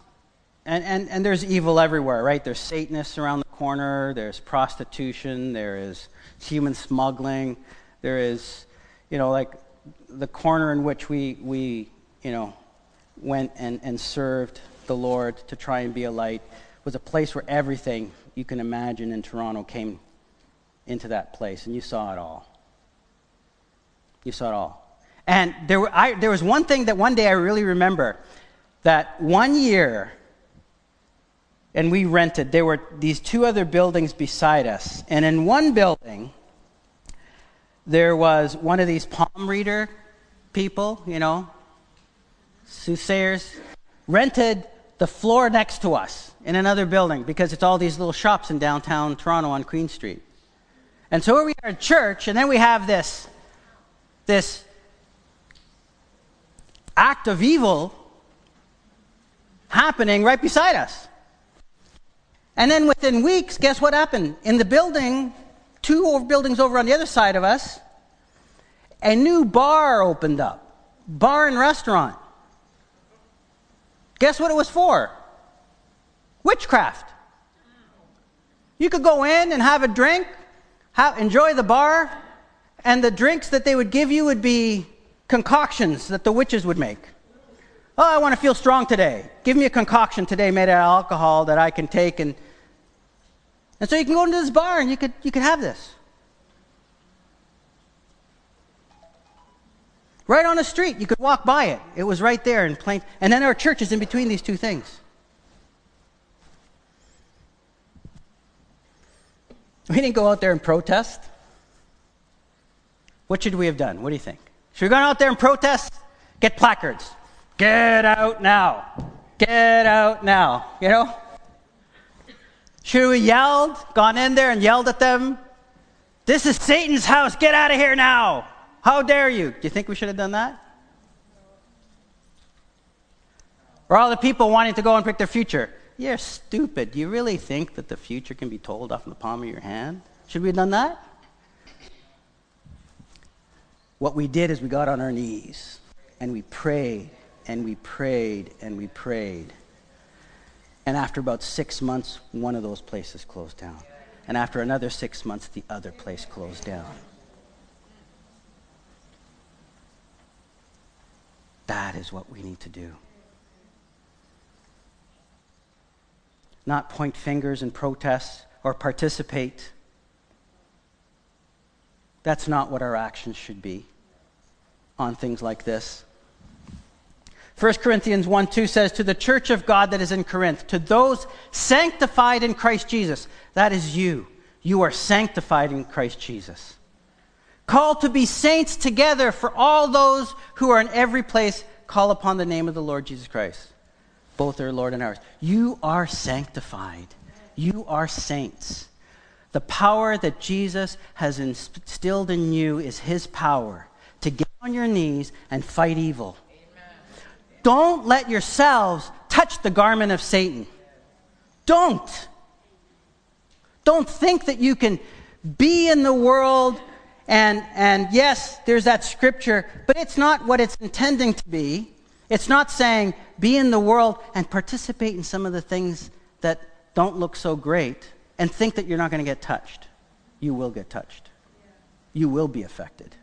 and there's evil everywhere, right? There's Satanists around the corner, there's prostitution, there is human smuggling, there is, like the corner in which we went and served the Lord to try and be a light was a place where everything you can imagine in Toronto came into that place, and you saw it all. You saw it all. And there was one thing that one day I really remember, that one year, and we rented, there were these 2 other buildings beside us, and in one building, there was one of these palm reader people, soothsayers, rented the floor next to us in another building because it's all these little shops in downtown Toronto on Queen Street. And so here we are at church, and then we have this act of evil happening right beside us. And then within weeks, guess what happened? In the building, 2 buildings over on the other side of us, a new bar opened up. Bar and restaurant. Guess what it was for? Witchcraft. You could go in and have a drink, enjoy the bar, and the drinks that they would give you would be concoctions that the witches would make. Oh, I want to feel strong today. Give me a concoction today made out of alcohol that I can take and so you can go into this bar and you could have this. Right on the street, you could walk by it. It was right there in plain. And then our church is in between these 2 things. We didn't go out there and protest. What should we have done? What do you think? Should we have gone out there and protest? Get placards. Get out now. Get out now. Should we yelled, gone in there and yelled at them? This is Satan's house. Get out of here now. How dare you? Do you think we should have done that? Or all the people wanting to go and pick their future. You're stupid. Do you really think that the future can be told off in the palm of your hand? Should we have done that? What we did is we got on our knees and we prayed and we prayed and we prayed. And after about 6 months, one of those places closed down. And after another 6 months, the other place closed down. That is what we need to do. Not point fingers and protest or participate. That's not what our actions should be on things like this. 1 Corinthians 1:2 says, to the church of God that is in Corinth, to those sanctified in Christ Jesus. That is you. You are sanctified in Christ Jesus. Called to be saints together, for all those who are in every place call upon the name of the Lord Jesus Christ. Both are Lord and ours. You are sanctified. You are saints. The power that Jesus has instilled in you is his power to get on your knees and fight evil. Don't let yourselves touch the garment of Satan. Don't. Don't think that you can be in the world and yes, there's that scripture, but it's not what it's intending to be. It's not saying be in the world and participate in some of the things that don't look so great and think that you're not going to get touched. You will get touched. You will be affected.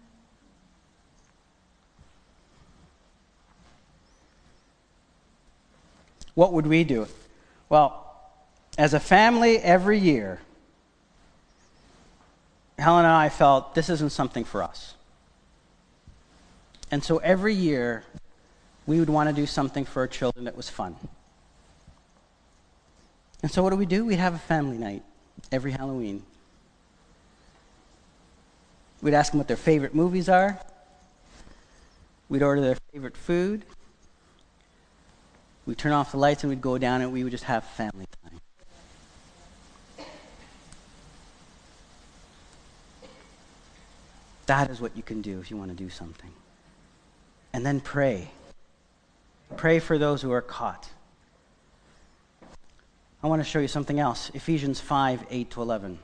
What would we do? Well, as a family, every year, Helen and I felt this isn't something for us. And so every year, we would want to do something for our children that was fun. And so what do? We'd have a family night every Halloween. We'd ask them what their favorite movies are. We'd order their favorite food. We'd turn off the lights and we'd go down and we would just have family time. That is what you can do if you want to do something. And then pray. Pray for those who are caught. I want to show you something else. Ephesians 5, 8 to 11.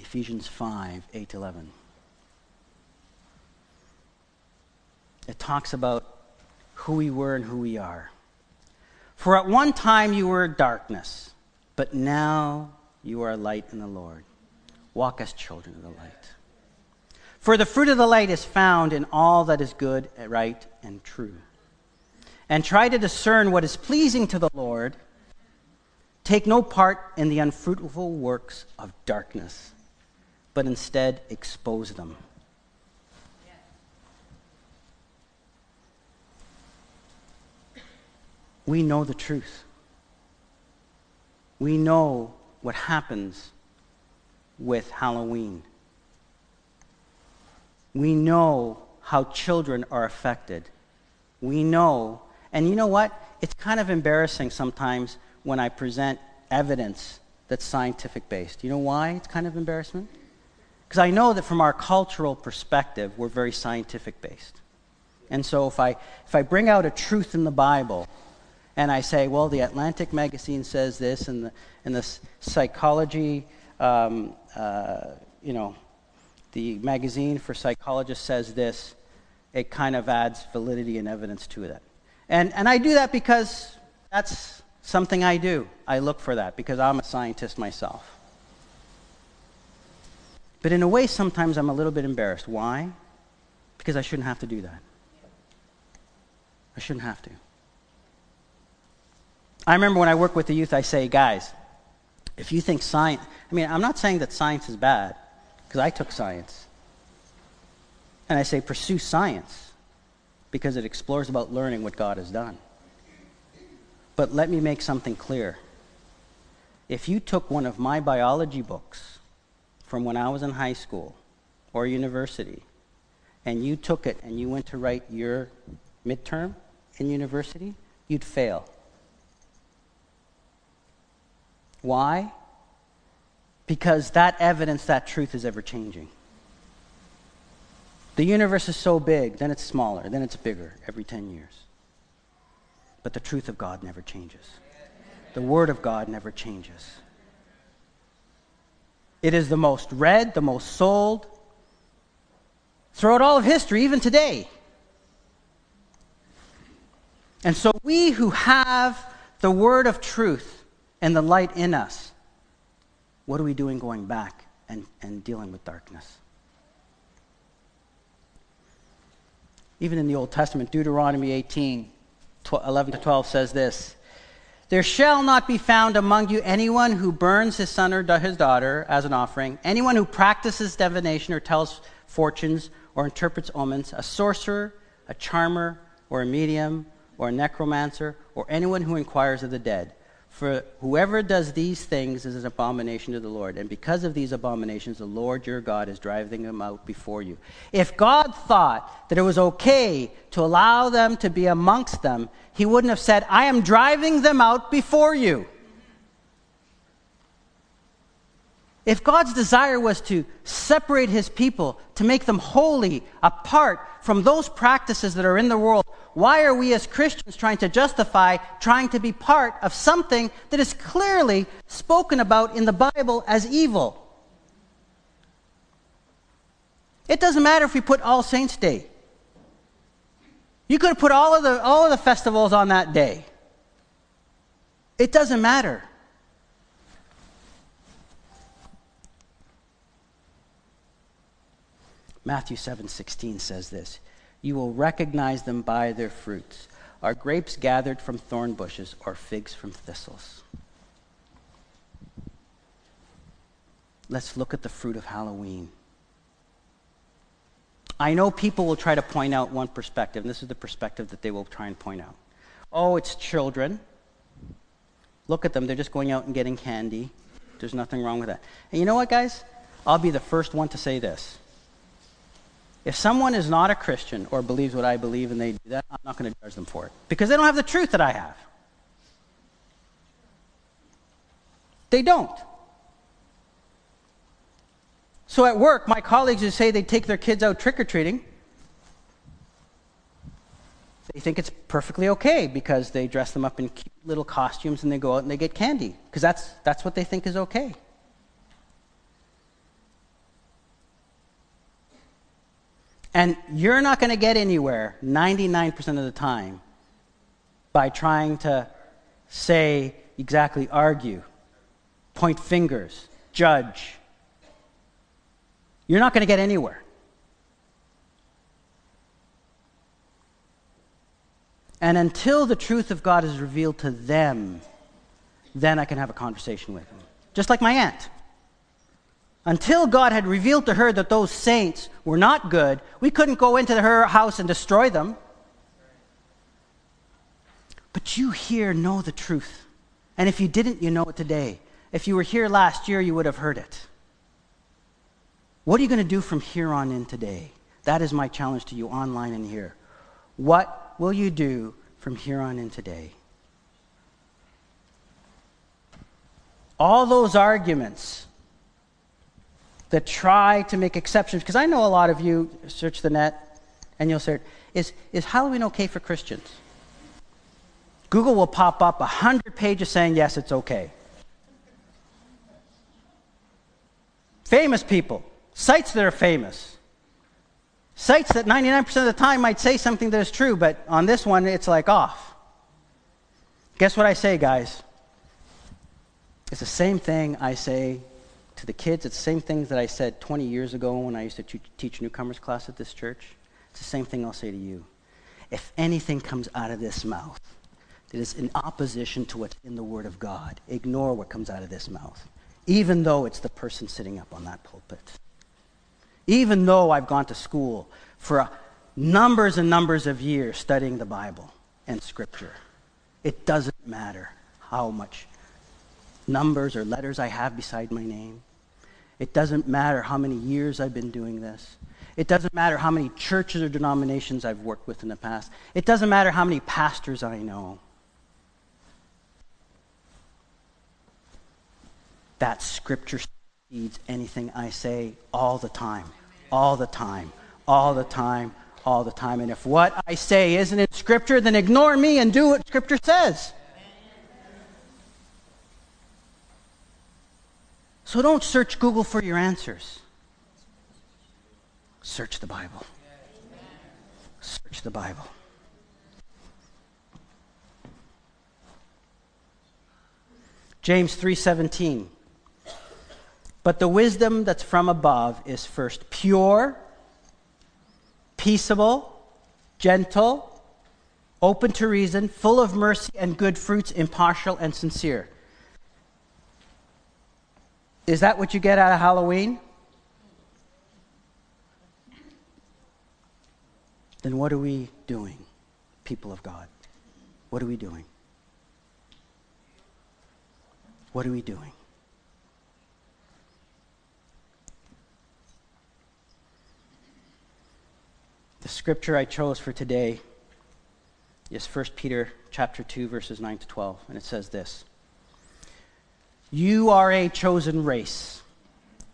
Ephesians 5, 8 to 11. It talks about who we were and who we are. For at one time you were darkness, but now you are light in the Lord. Walk as children of the light. For the fruit of the light is found in all that is good, right, and true. And try to discern what is pleasing to the Lord. Take no part in the unfruitful works of darkness, but instead expose them. We know the truth. We know what happens with Halloween. We know how children are affected. We know, and you know what? It's kind of embarrassing sometimes when I present evidence that's scientific based. You know why it's kind of embarrassment? Because I know that from our cultural perspective, we're very scientific based. And so if I bring out a truth in the Bible, and I say, well, the Atlantic Magazine says this, and the psychology, the magazine for psychologists says this, it kind of adds validity and evidence to that. And I do that because that's something I do. I look for that because I'm a scientist myself. But in a way, sometimes I'm a little bit embarrassed. Why? Because I shouldn't have to do that. I shouldn't have to. I remember when I work with the youth, I say, guys, if you think science... I mean, I'm not saying that science is bad, because I took science. And I say, pursue science, because it explores about learning what God has done. But let me make something clear. If you took one of my biology books from when I was in high school or university, and you took it and you went to write your midterm in university, you'd fail. Why? Because that evidence, that truth is ever changing. The universe is so big, then it's smaller, then it's bigger every 10 years. But the truth of God never changes. The Word of God never changes. It is the most read, the most sold throughout all of history, even today. And so we who have the Word of truth and the light in us, what are we doing going back and dealing with darkness? Even in the Old Testament, Deuteronomy 18, 11 to 12 says this, there shall not be found among you anyone who burns his son or his daughter as an offering, anyone who practices divination or tells fortunes or interprets omens, a sorcerer, a charmer, or a medium, or a necromancer, or anyone who inquires of the dead. For whoever does these things is an abomination to the Lord. And because of these abominations, the Lord your God is driving them out before you. If God thought that it was okay to allow them to be amongst them, he wouldn't have said, I am driving them out before you. If God's desire was to separate his people, to make them holy, apart from those practices that are in the world, why are we as Christians trying to justify trying to be part of something that is clearly spoken about in the Bible as evil? It doesn't matter if we put All Saints' Day. You could have put all of the festivals on that day. It doesn't matter. Matthew 7:16 says this, you will recognize them by their fruits. Are grapes gathered from thorn bushes or figs from thistles? Let's look at the fruit of Halloween. I know people will try to point out one perspective, and this is the perspective that they will try and point out. Oh, it's children. Look at them. They're just going out and getting candy. There's nothing wrong with that. And you know what, guys? I'll be the first one to say this. If someone is not a Christian or believes what I believe and they do that, I'm not going to judge them for it. Because they don't have the truth that I have. They don't. So at work, my colleagues who say they take their kids out trick-or-treating, they think it's perfectly okay because they dress them up in cute little costumes and they go out and they get candy. Because that's what they think is okay. And you're not going to get anywhere 99% of the time by trying to say, exactly argue, point fingers, judge. You're not going to get anywhere. And until the truth of God is revealed to them, then I can have a conversation with them. Just like my aunt. Until God had revealed to her that those saints were not good, we couldn't go into her house and destroy them. But you here know the truth. And if you didn't, you know it today. If you were here last year, you would have heard it. What are you going to do from here on in today? That is my challenge to you online and here. What will you do from here on in today? All those arguments that try to make exceptions, because I know a lot of you search the net and you'll search, is Halloween okay for Christians? Google will pop up 100 pages saying, yes, it's okay. Famous people, sites that are famous, sites that 99% of the time might say something that is true, but on this one, it's like off. Guess what I say, guys? It's the same thing I say to the kids. It's the same things that I said 20 years ago when I used to teach newcomers class at this church. It's the same thing I'll say to you. If anything comes out of this mouth that is in opposition to what's in the Word of God, ignore what comes out of this mouth, even though it's the person sitting up on that pulpit. Even though I've gone to school for numbers and numbers of years studying the Bible and Scripture, it doesn't matter how much numbers or letters I have beside my name. It doesn't matter how many years I've been doing this. It doesn't matter how many churches or denominations I've worked with in the past. It doesn't matter how many pastors I know. That Scripture precedes anything I say all the time, all the time, all the time, all the time. And if what I say isn't in Scripture, then ignore me and do what Scripture says. So don't search Google for your answers. Search the Bible. Search the Bible. James 3:17. But the wisdom that's from above is first pure, peaceable, gentle, open to reason, full of mercy and good fruits, impartial and sincere. Is that what you get out of Halloween? Then what are we doing? people of God? What are we doing? What are we doing? The scripture I chose for today is 1 Peter chapter 2, verses 9 to 12, and it says this. You are a chosen race.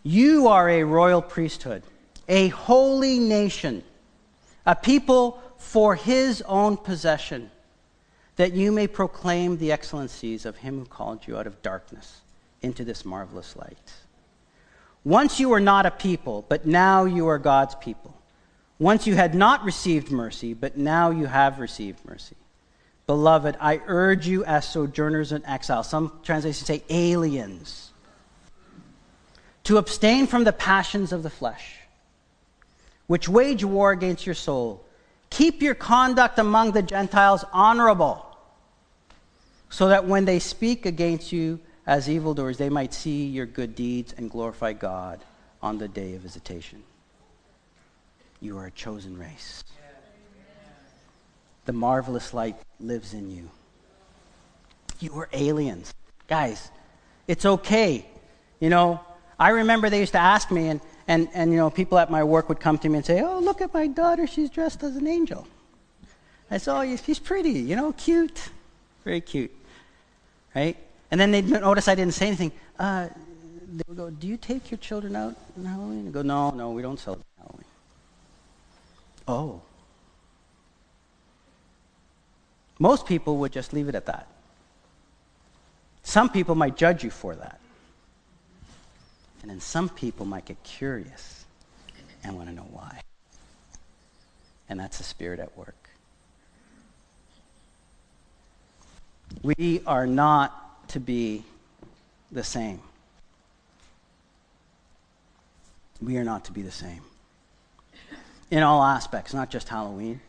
You are a royal priesthood, a holy nation, a people for his own possession, that you may proclaim the excellencies of him who called you out of darkness into this marvelous light. Once you were not a people, but now you are God's people. Once you had not received mercy, but now you have received mercy. Beloved, I urge you as sojourners in exile, some translations say aliens, to abstain from the passions of the flesh, which wage war against your soul. Keep your conduct among the Gentiles honorable, so that when they speak against you as evildoers, they might see your good deeds and glorify God on the day of visitation. You are a chosen race. The marvelous light lives in you. You were aliens. Guys, it's okay. You know, I remember they used to ask me, and you know, people at my work would come to me and say, oh, look at my daughter, she's dressed as an angel. I said, oh, she's pretty, you know, cute. Very cute, right? And then they'd notice I didn't say anything. They would go, do you take your children out on Halloween? I go, no, we don't celebrate Halloween. Oh. Most people would just leave it at that. Some people might judge you for that. And then some people might get curious and want to know why. And that's the Spirit at work. We are not to be the same. We are not to be the same. In all aspects, not just Halloween.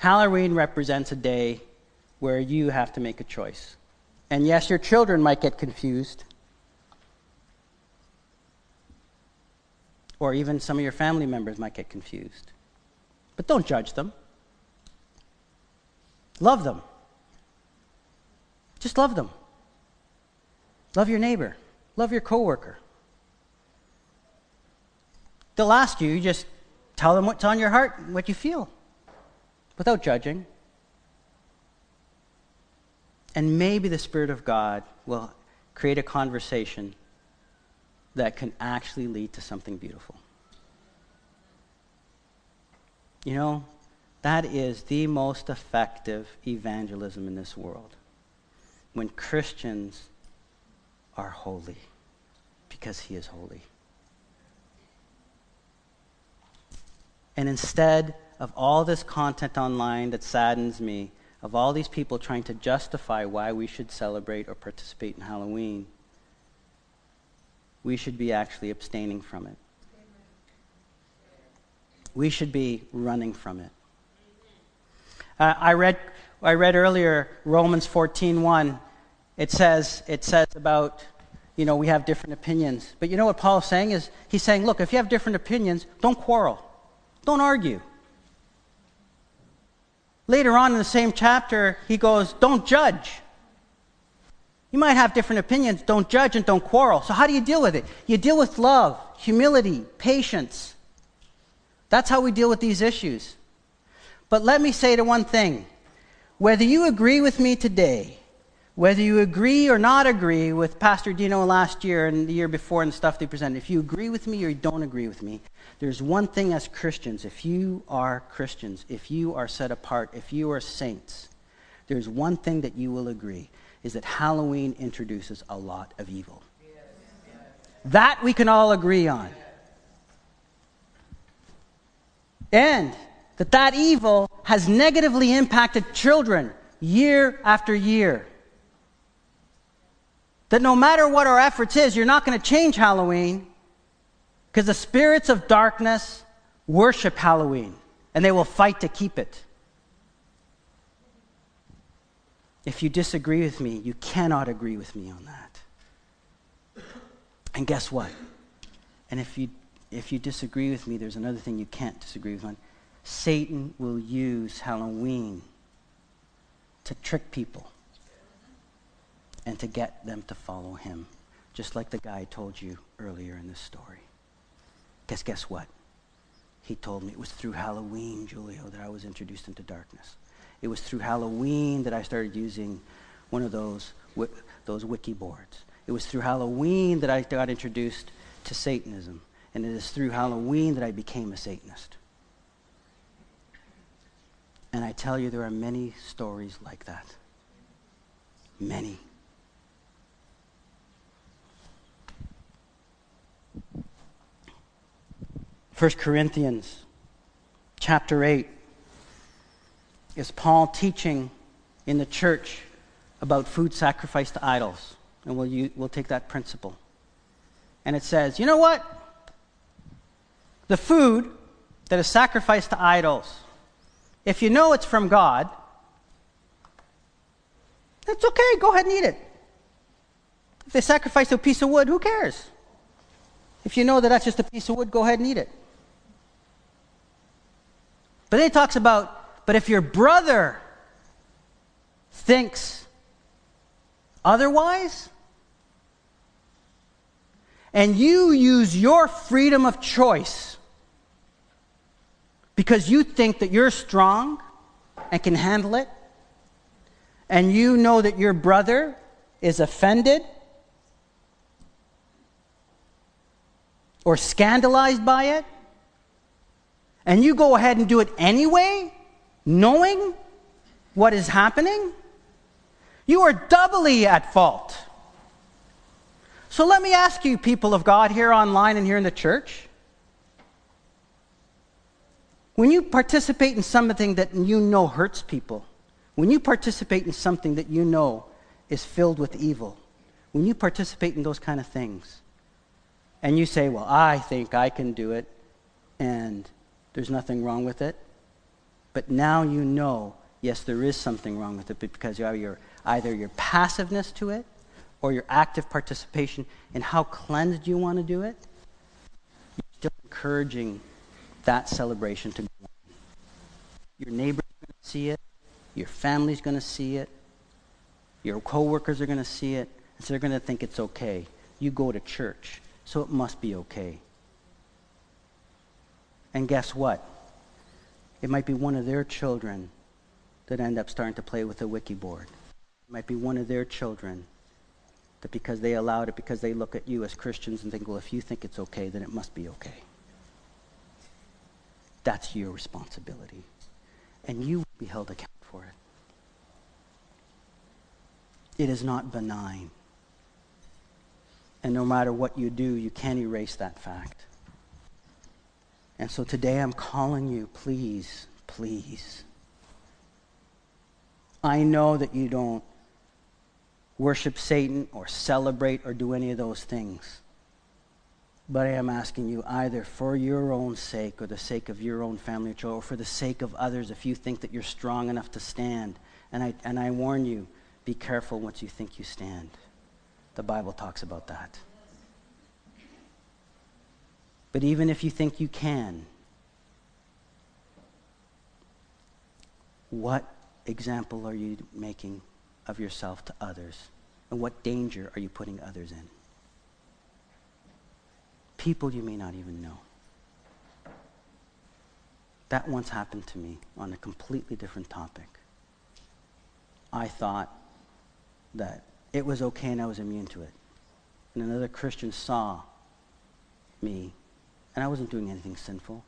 Halloween represents a day where you have to make a choice. And yes, your children might get confused. Or even some of your family members might get confused. But don't judge them. Love them. Just love them. Love your neighbor. Love your coworker. They'll ask you, just tell them what's on your heart, what you feel, without judging. And maybe the Spirit of God will create a conversation that can actually lead to something beautiful. You know, that is the most effective evangelism in this world, when Christians are holy, because he is holy. And instead of all this content online that saddens me, of all these people trying to justify why we should celebrate or participate in Halloween, we should be actually abstaining from it. We should be running from it. I read earlier Romans 14:1. It says about, you know, we have different opinions. But you know what Paul's saying is, he's saying, look, if you have different opinions, don't quarrel. Don't argue. Later on in the same chapter, he goes, don't judge. You might have different opinions, don't judge and don't quarrel. So how do you deal with it? You deal with love, humility, patience. That's how we deal with these issues. But let me say one thing. Whether you agree with me today, whether you agree or not agree with Pastor Dino last year and the year before and the stuff they presented, if you agree with me or you don't agree with me, there's one thing as Christians, if you are Christians, if you are set apart, if you are saints, there's one thing that you will agree, is that Halloween introduces a lot of evil. That we can all agree on. And that evil has negatively impacted children year after year. That no matter what our efforts is, you're not going to change Halloween, because the spirits of darkness worship Halloween and they will fight to keep it. If you disagree with me, you cannot agree with me on that. And guess what? And if you disagree with me, there's another thing you can't disagree with on. Satan will use Halloween to trick people and to get them to follow him, just like the guy told you earlier in this story. Guess what? He told me it was through Halloween, Julio, that I was introduced into darkness. It was through Halloween that I started using one of those wiki boards. It was through Halloween that I got introduced to Satanism. And it is through Halloween that I became a Satanist. And I tell you, there are many stories like that. Many. First Corinthians chapter 8 is Paul teaching in the church about food sacrificed to idols. And we'll take that principle. And it says, you know what? The food that is sacrificed to idols, if you know it's from God, that's okay, go ahead and eat it. If they sacrifice a piece of wood, who cares? If you know that that's just a piece of wood, go ahead and eat it. But then he talks about, but if your brother thinks otherwise, and you use your freedom of choice because you think that you're strong and can handle it, and you know that your brother is offended or scandalized by it, and you go ahead and do it anyway, knowing what is happening, you are doubly at fault. So let me ask you, people of God, here online and here in the church, when you participate in something that you know hurts people, when you participate in something that you know is filled with evil, when you participate in those kind of things, and you say, well, I think I can do it, and there's nothing wrong with it, but now you know, yes, there is something wrong with it, because either your passiveness to it, or your active participation in how cleansed you want to do it, you're still encouraging that celebration to go on. Your neighbor's going to see it, your family's going to see it, your co-workers are going to see it, and so they're going to think it's okay. You go to church, so it must be okay. And guess what? It might be one of their children that end up starting to play with a wiki board. It might be one of their children that because they allowed it, because they look at you as Christians and think, well, if you think it's okay, then it must be okay. That's your responsibility. And you will be held accountable for it. It is not benign. And no matter what you do, you can't erase that fact. And so today I'm calling you, please, please. I know that you don't worship Satan or celebrate or do any of those things. But I am asking you, either for your own sake or the sake of your own family or for the sake of others, if you think that you're strong enough to stand, and I warn you, be careful once you think you stand. The Bible talks about that. But even if you think you can, what example are you making of yourself to others? And what danger are you putting others in? People you may not even know. That once happened to me on a completely different topic. I thought that it was okay and I was immune to it. And another Christian saw me, and I wasn't doing anything sinful,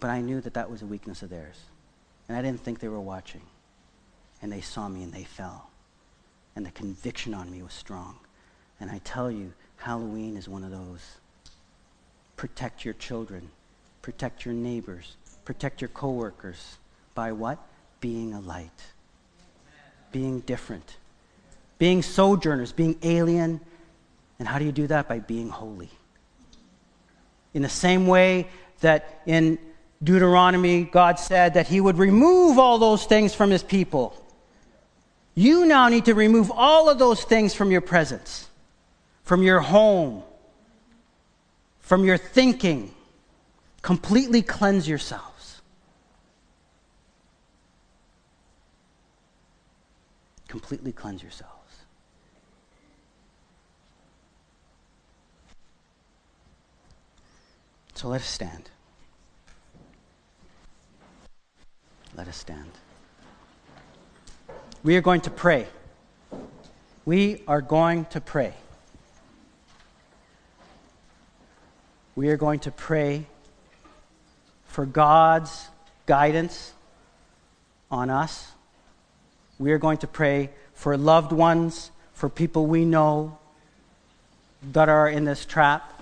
but I knew that that was a weakness of theirs. And I didn't think they were watching. And they saw me and they fell. And the conviction on me was strong. And I tell you, Halloween is one of those. Protect your children. Protect your neighbors. Protect your coworkers. By what? Being a light. Being different. Being sojourners. Being alien. And how do you do that? By being holy. In the same way that in Deuteronomy, God said that he would remove all those things from his people. You now need to remove all of those things from your presence, from your home, from your thinking. Completely cleanse yourselves. completely cleanse yourselves. So let us stand. Let us stand. We are going to pray. We are going to pray. We are going to pray for God's guidance on us. We are going to pray for loved ones, for people we know that are in this trap.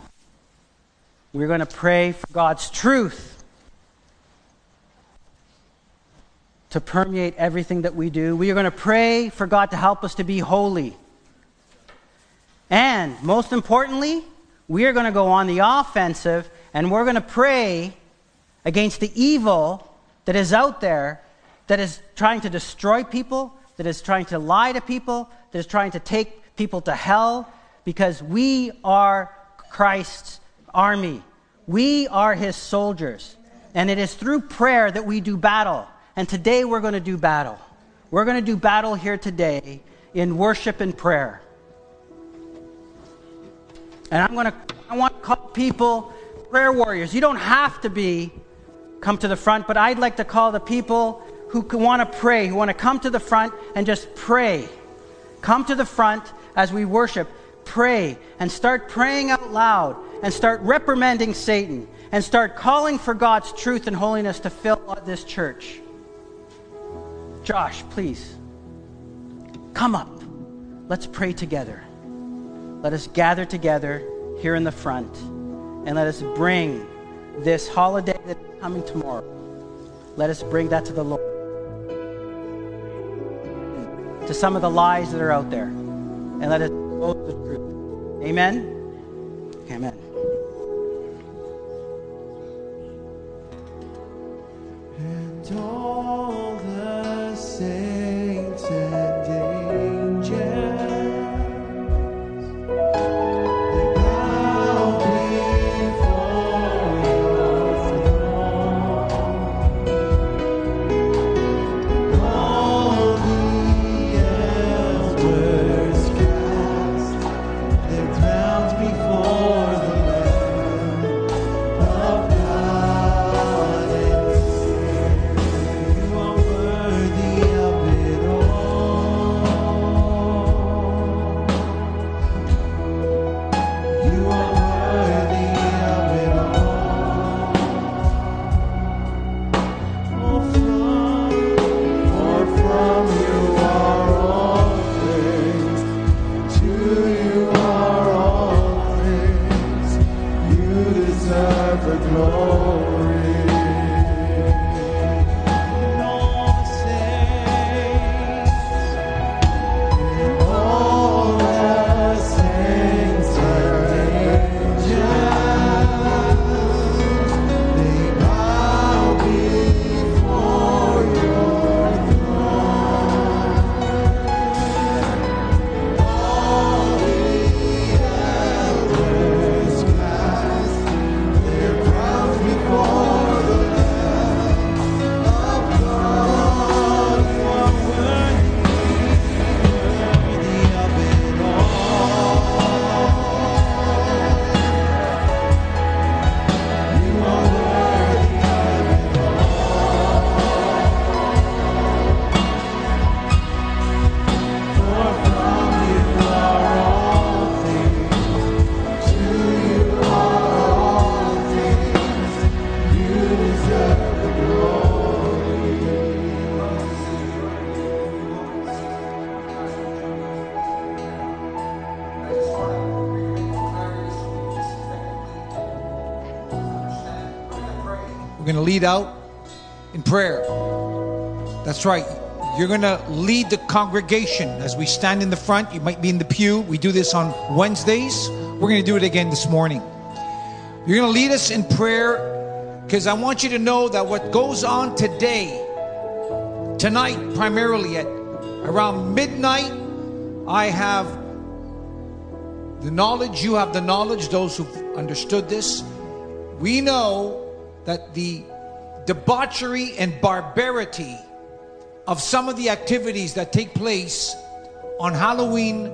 We're going to pray for God's truth to permeate everything that we do. We are going to pray for God to help us to be holy. And most importantly, we are going to go on the offensive, and we're going to pray against the evil that is out there, that is trying to destroy people, that is trying to lie to people, that is trying to take people to hell, because we are Christ's army. We are his soldiers, and it is through prayer that we do battle. And today we're going to do battle. We're going to do battle here today in worship and prayer. And I want to call people prayer warriors. You don't have to come to the front, but I'd like to call the people who want to pray, who want to come to the front and just pray. Come to the front as we worship. Pray and start praying out loud, and start reprimanding Satan, and start calling for God's truth and holiness to fill this church. Josh, please, come up. Let's pray together. Let us gather together here in the front, and let us bring this holiday that is coming tomorrow. Let us bring that to the Lord, to some of the lies that are out there, and let us know the truth. Amen? Amen. And all the saints and angels. Lead out in prayer. That's right. You're going to lead the congregation as we stand in the front. You might be in the pew. We do this on Wednesdays. We're going to do it again this morning. You're going to lead us in prayer, because I want you to know that what goes on tonight, primarily at around midnight, I have the knowledge, you have the knowledge, those who've understood this. We know that the debauchery and barbarity of some of the activities that take place on Halloween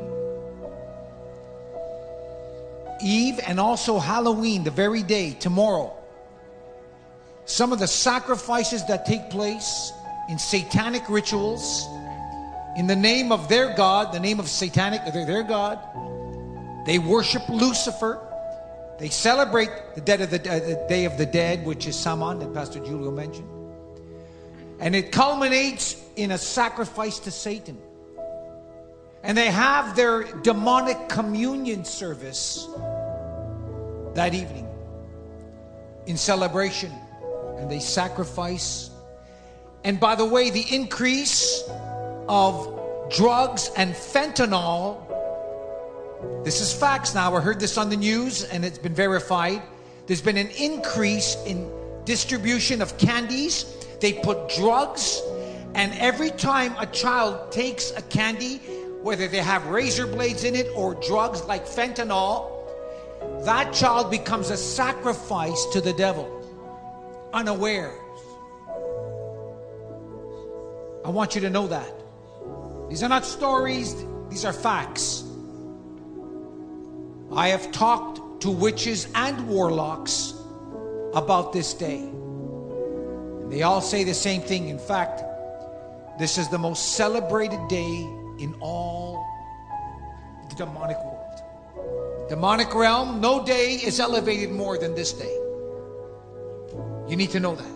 Eve and also Halloween, the very day, tomorrow. Some of the sacrifices that take place in satanic rituals in the name of their God, the name of satanic, their God. They worship Lucifer. They celebrate the Day of the Dead, which is Samhain that Pastor Julio mentioned. And it culminates in a sacrifice to Satan. And they have their demonic communion service that evening in celebration. And they sacrifice. And by the way, the increase of drugs and fentanyl, this is facts now. I heard this on the news and it's been verified. There's been an increase in distribution of candies. They put drugs, and every time a child takes a candy, whether they have razor blades in it or drugs like fentanyl, that child becomes a sacrifice to the devil, unawares. I want you to know that. These are not stories, these are facts. I have talked to witches and warlocks about this day. And they all say the same thing. In fact, this is the most celebrated day in all the demonic world. Demonic realm, no day is elevated more than this day. You need to know that.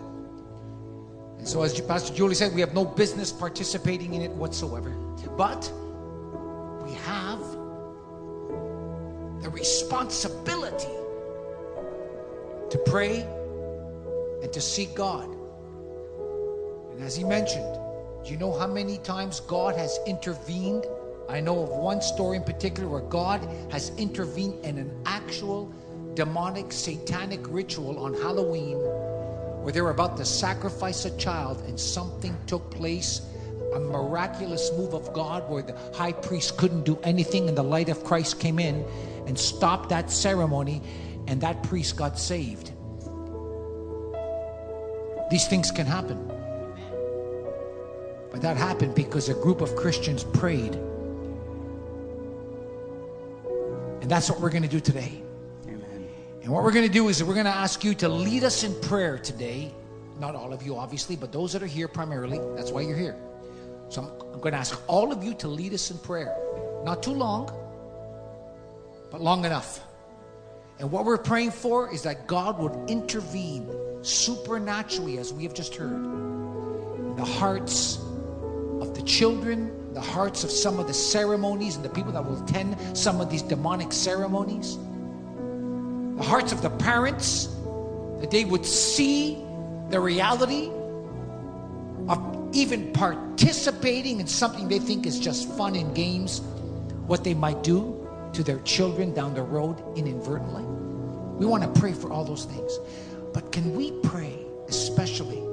And so as Pastor Julie said, we have no business participating in it whatsoever. But we have the responsibility to pray and to seek God. And as he mentioned, do you know how many times God has intervened? I know of one story in particular where God has intervened in an actual demonic, satanic ritual on Halloween where they were about to sacrifice a child and something took place, a miraculous move of God where the high priest couldn't do anything and the light of Christ came in and stopped that ceremony and that priest got saved. These things can happen. But that happened because a group of Christians prayed. And that's what we're going to do today. Amen. And what we're going to do is we're going to ask you to lead us in prayer today. Not all of you, obviously, but those that are here primarily. That's why you're here. So I'm going to ask all of you to lead us in prayer. Not too long, but long enough. And what we're praying for is that God would intervene supernaturally, as we have just heard, in the hearts of the children, the hearts of some of the ceremonies and the people that will attend some of these demonic ceremonies, the hearts of the parents, that they would see the reality of even participating in something they think is just fun and games, what they might do to their children down the road inadvertently. We want to pray for all those things. But can we pray especially?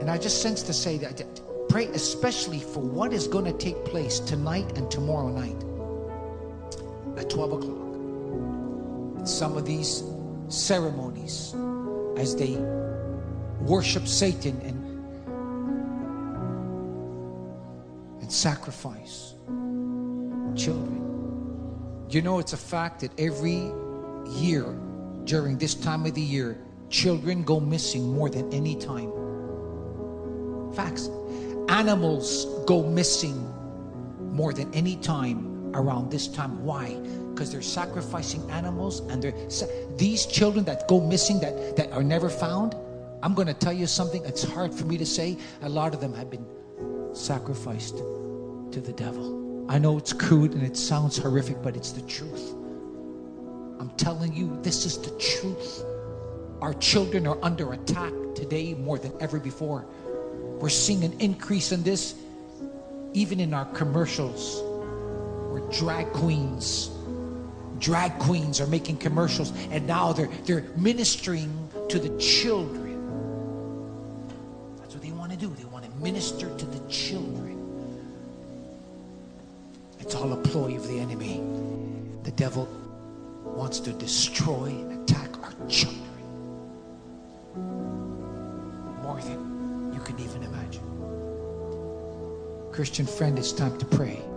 And I just sense to say that pray especially for what is going to take place tonight and tomorrow night at 12 o'clock. And some of these ceremonies as they worship Satan and sacrifice children. You know, it's a fact that every year during this time of the year, children go missing more than any time. Facts. Animals go missing more than any time around this time. Why? Because they're sacrificing animals, and these children that go missing, that are never found, I'm going to tell you something. It's hard for me to say. A lot of them have been sacrificed to the devil. I know it's crude and it sounds horrific, but it's the truth. I'm telling you, this is the truth. Our children are under attack today more than ever before. We're seeing an increase in this, even in our commercials, where drag queens are making commercials, and now they're ministering to the children. That's what they want to do. They want to minister to the children. It's all a ploy of the enemy. The devil wants to destroy and attack our children. more than you can even imagine. Christian friend, it's time to pray.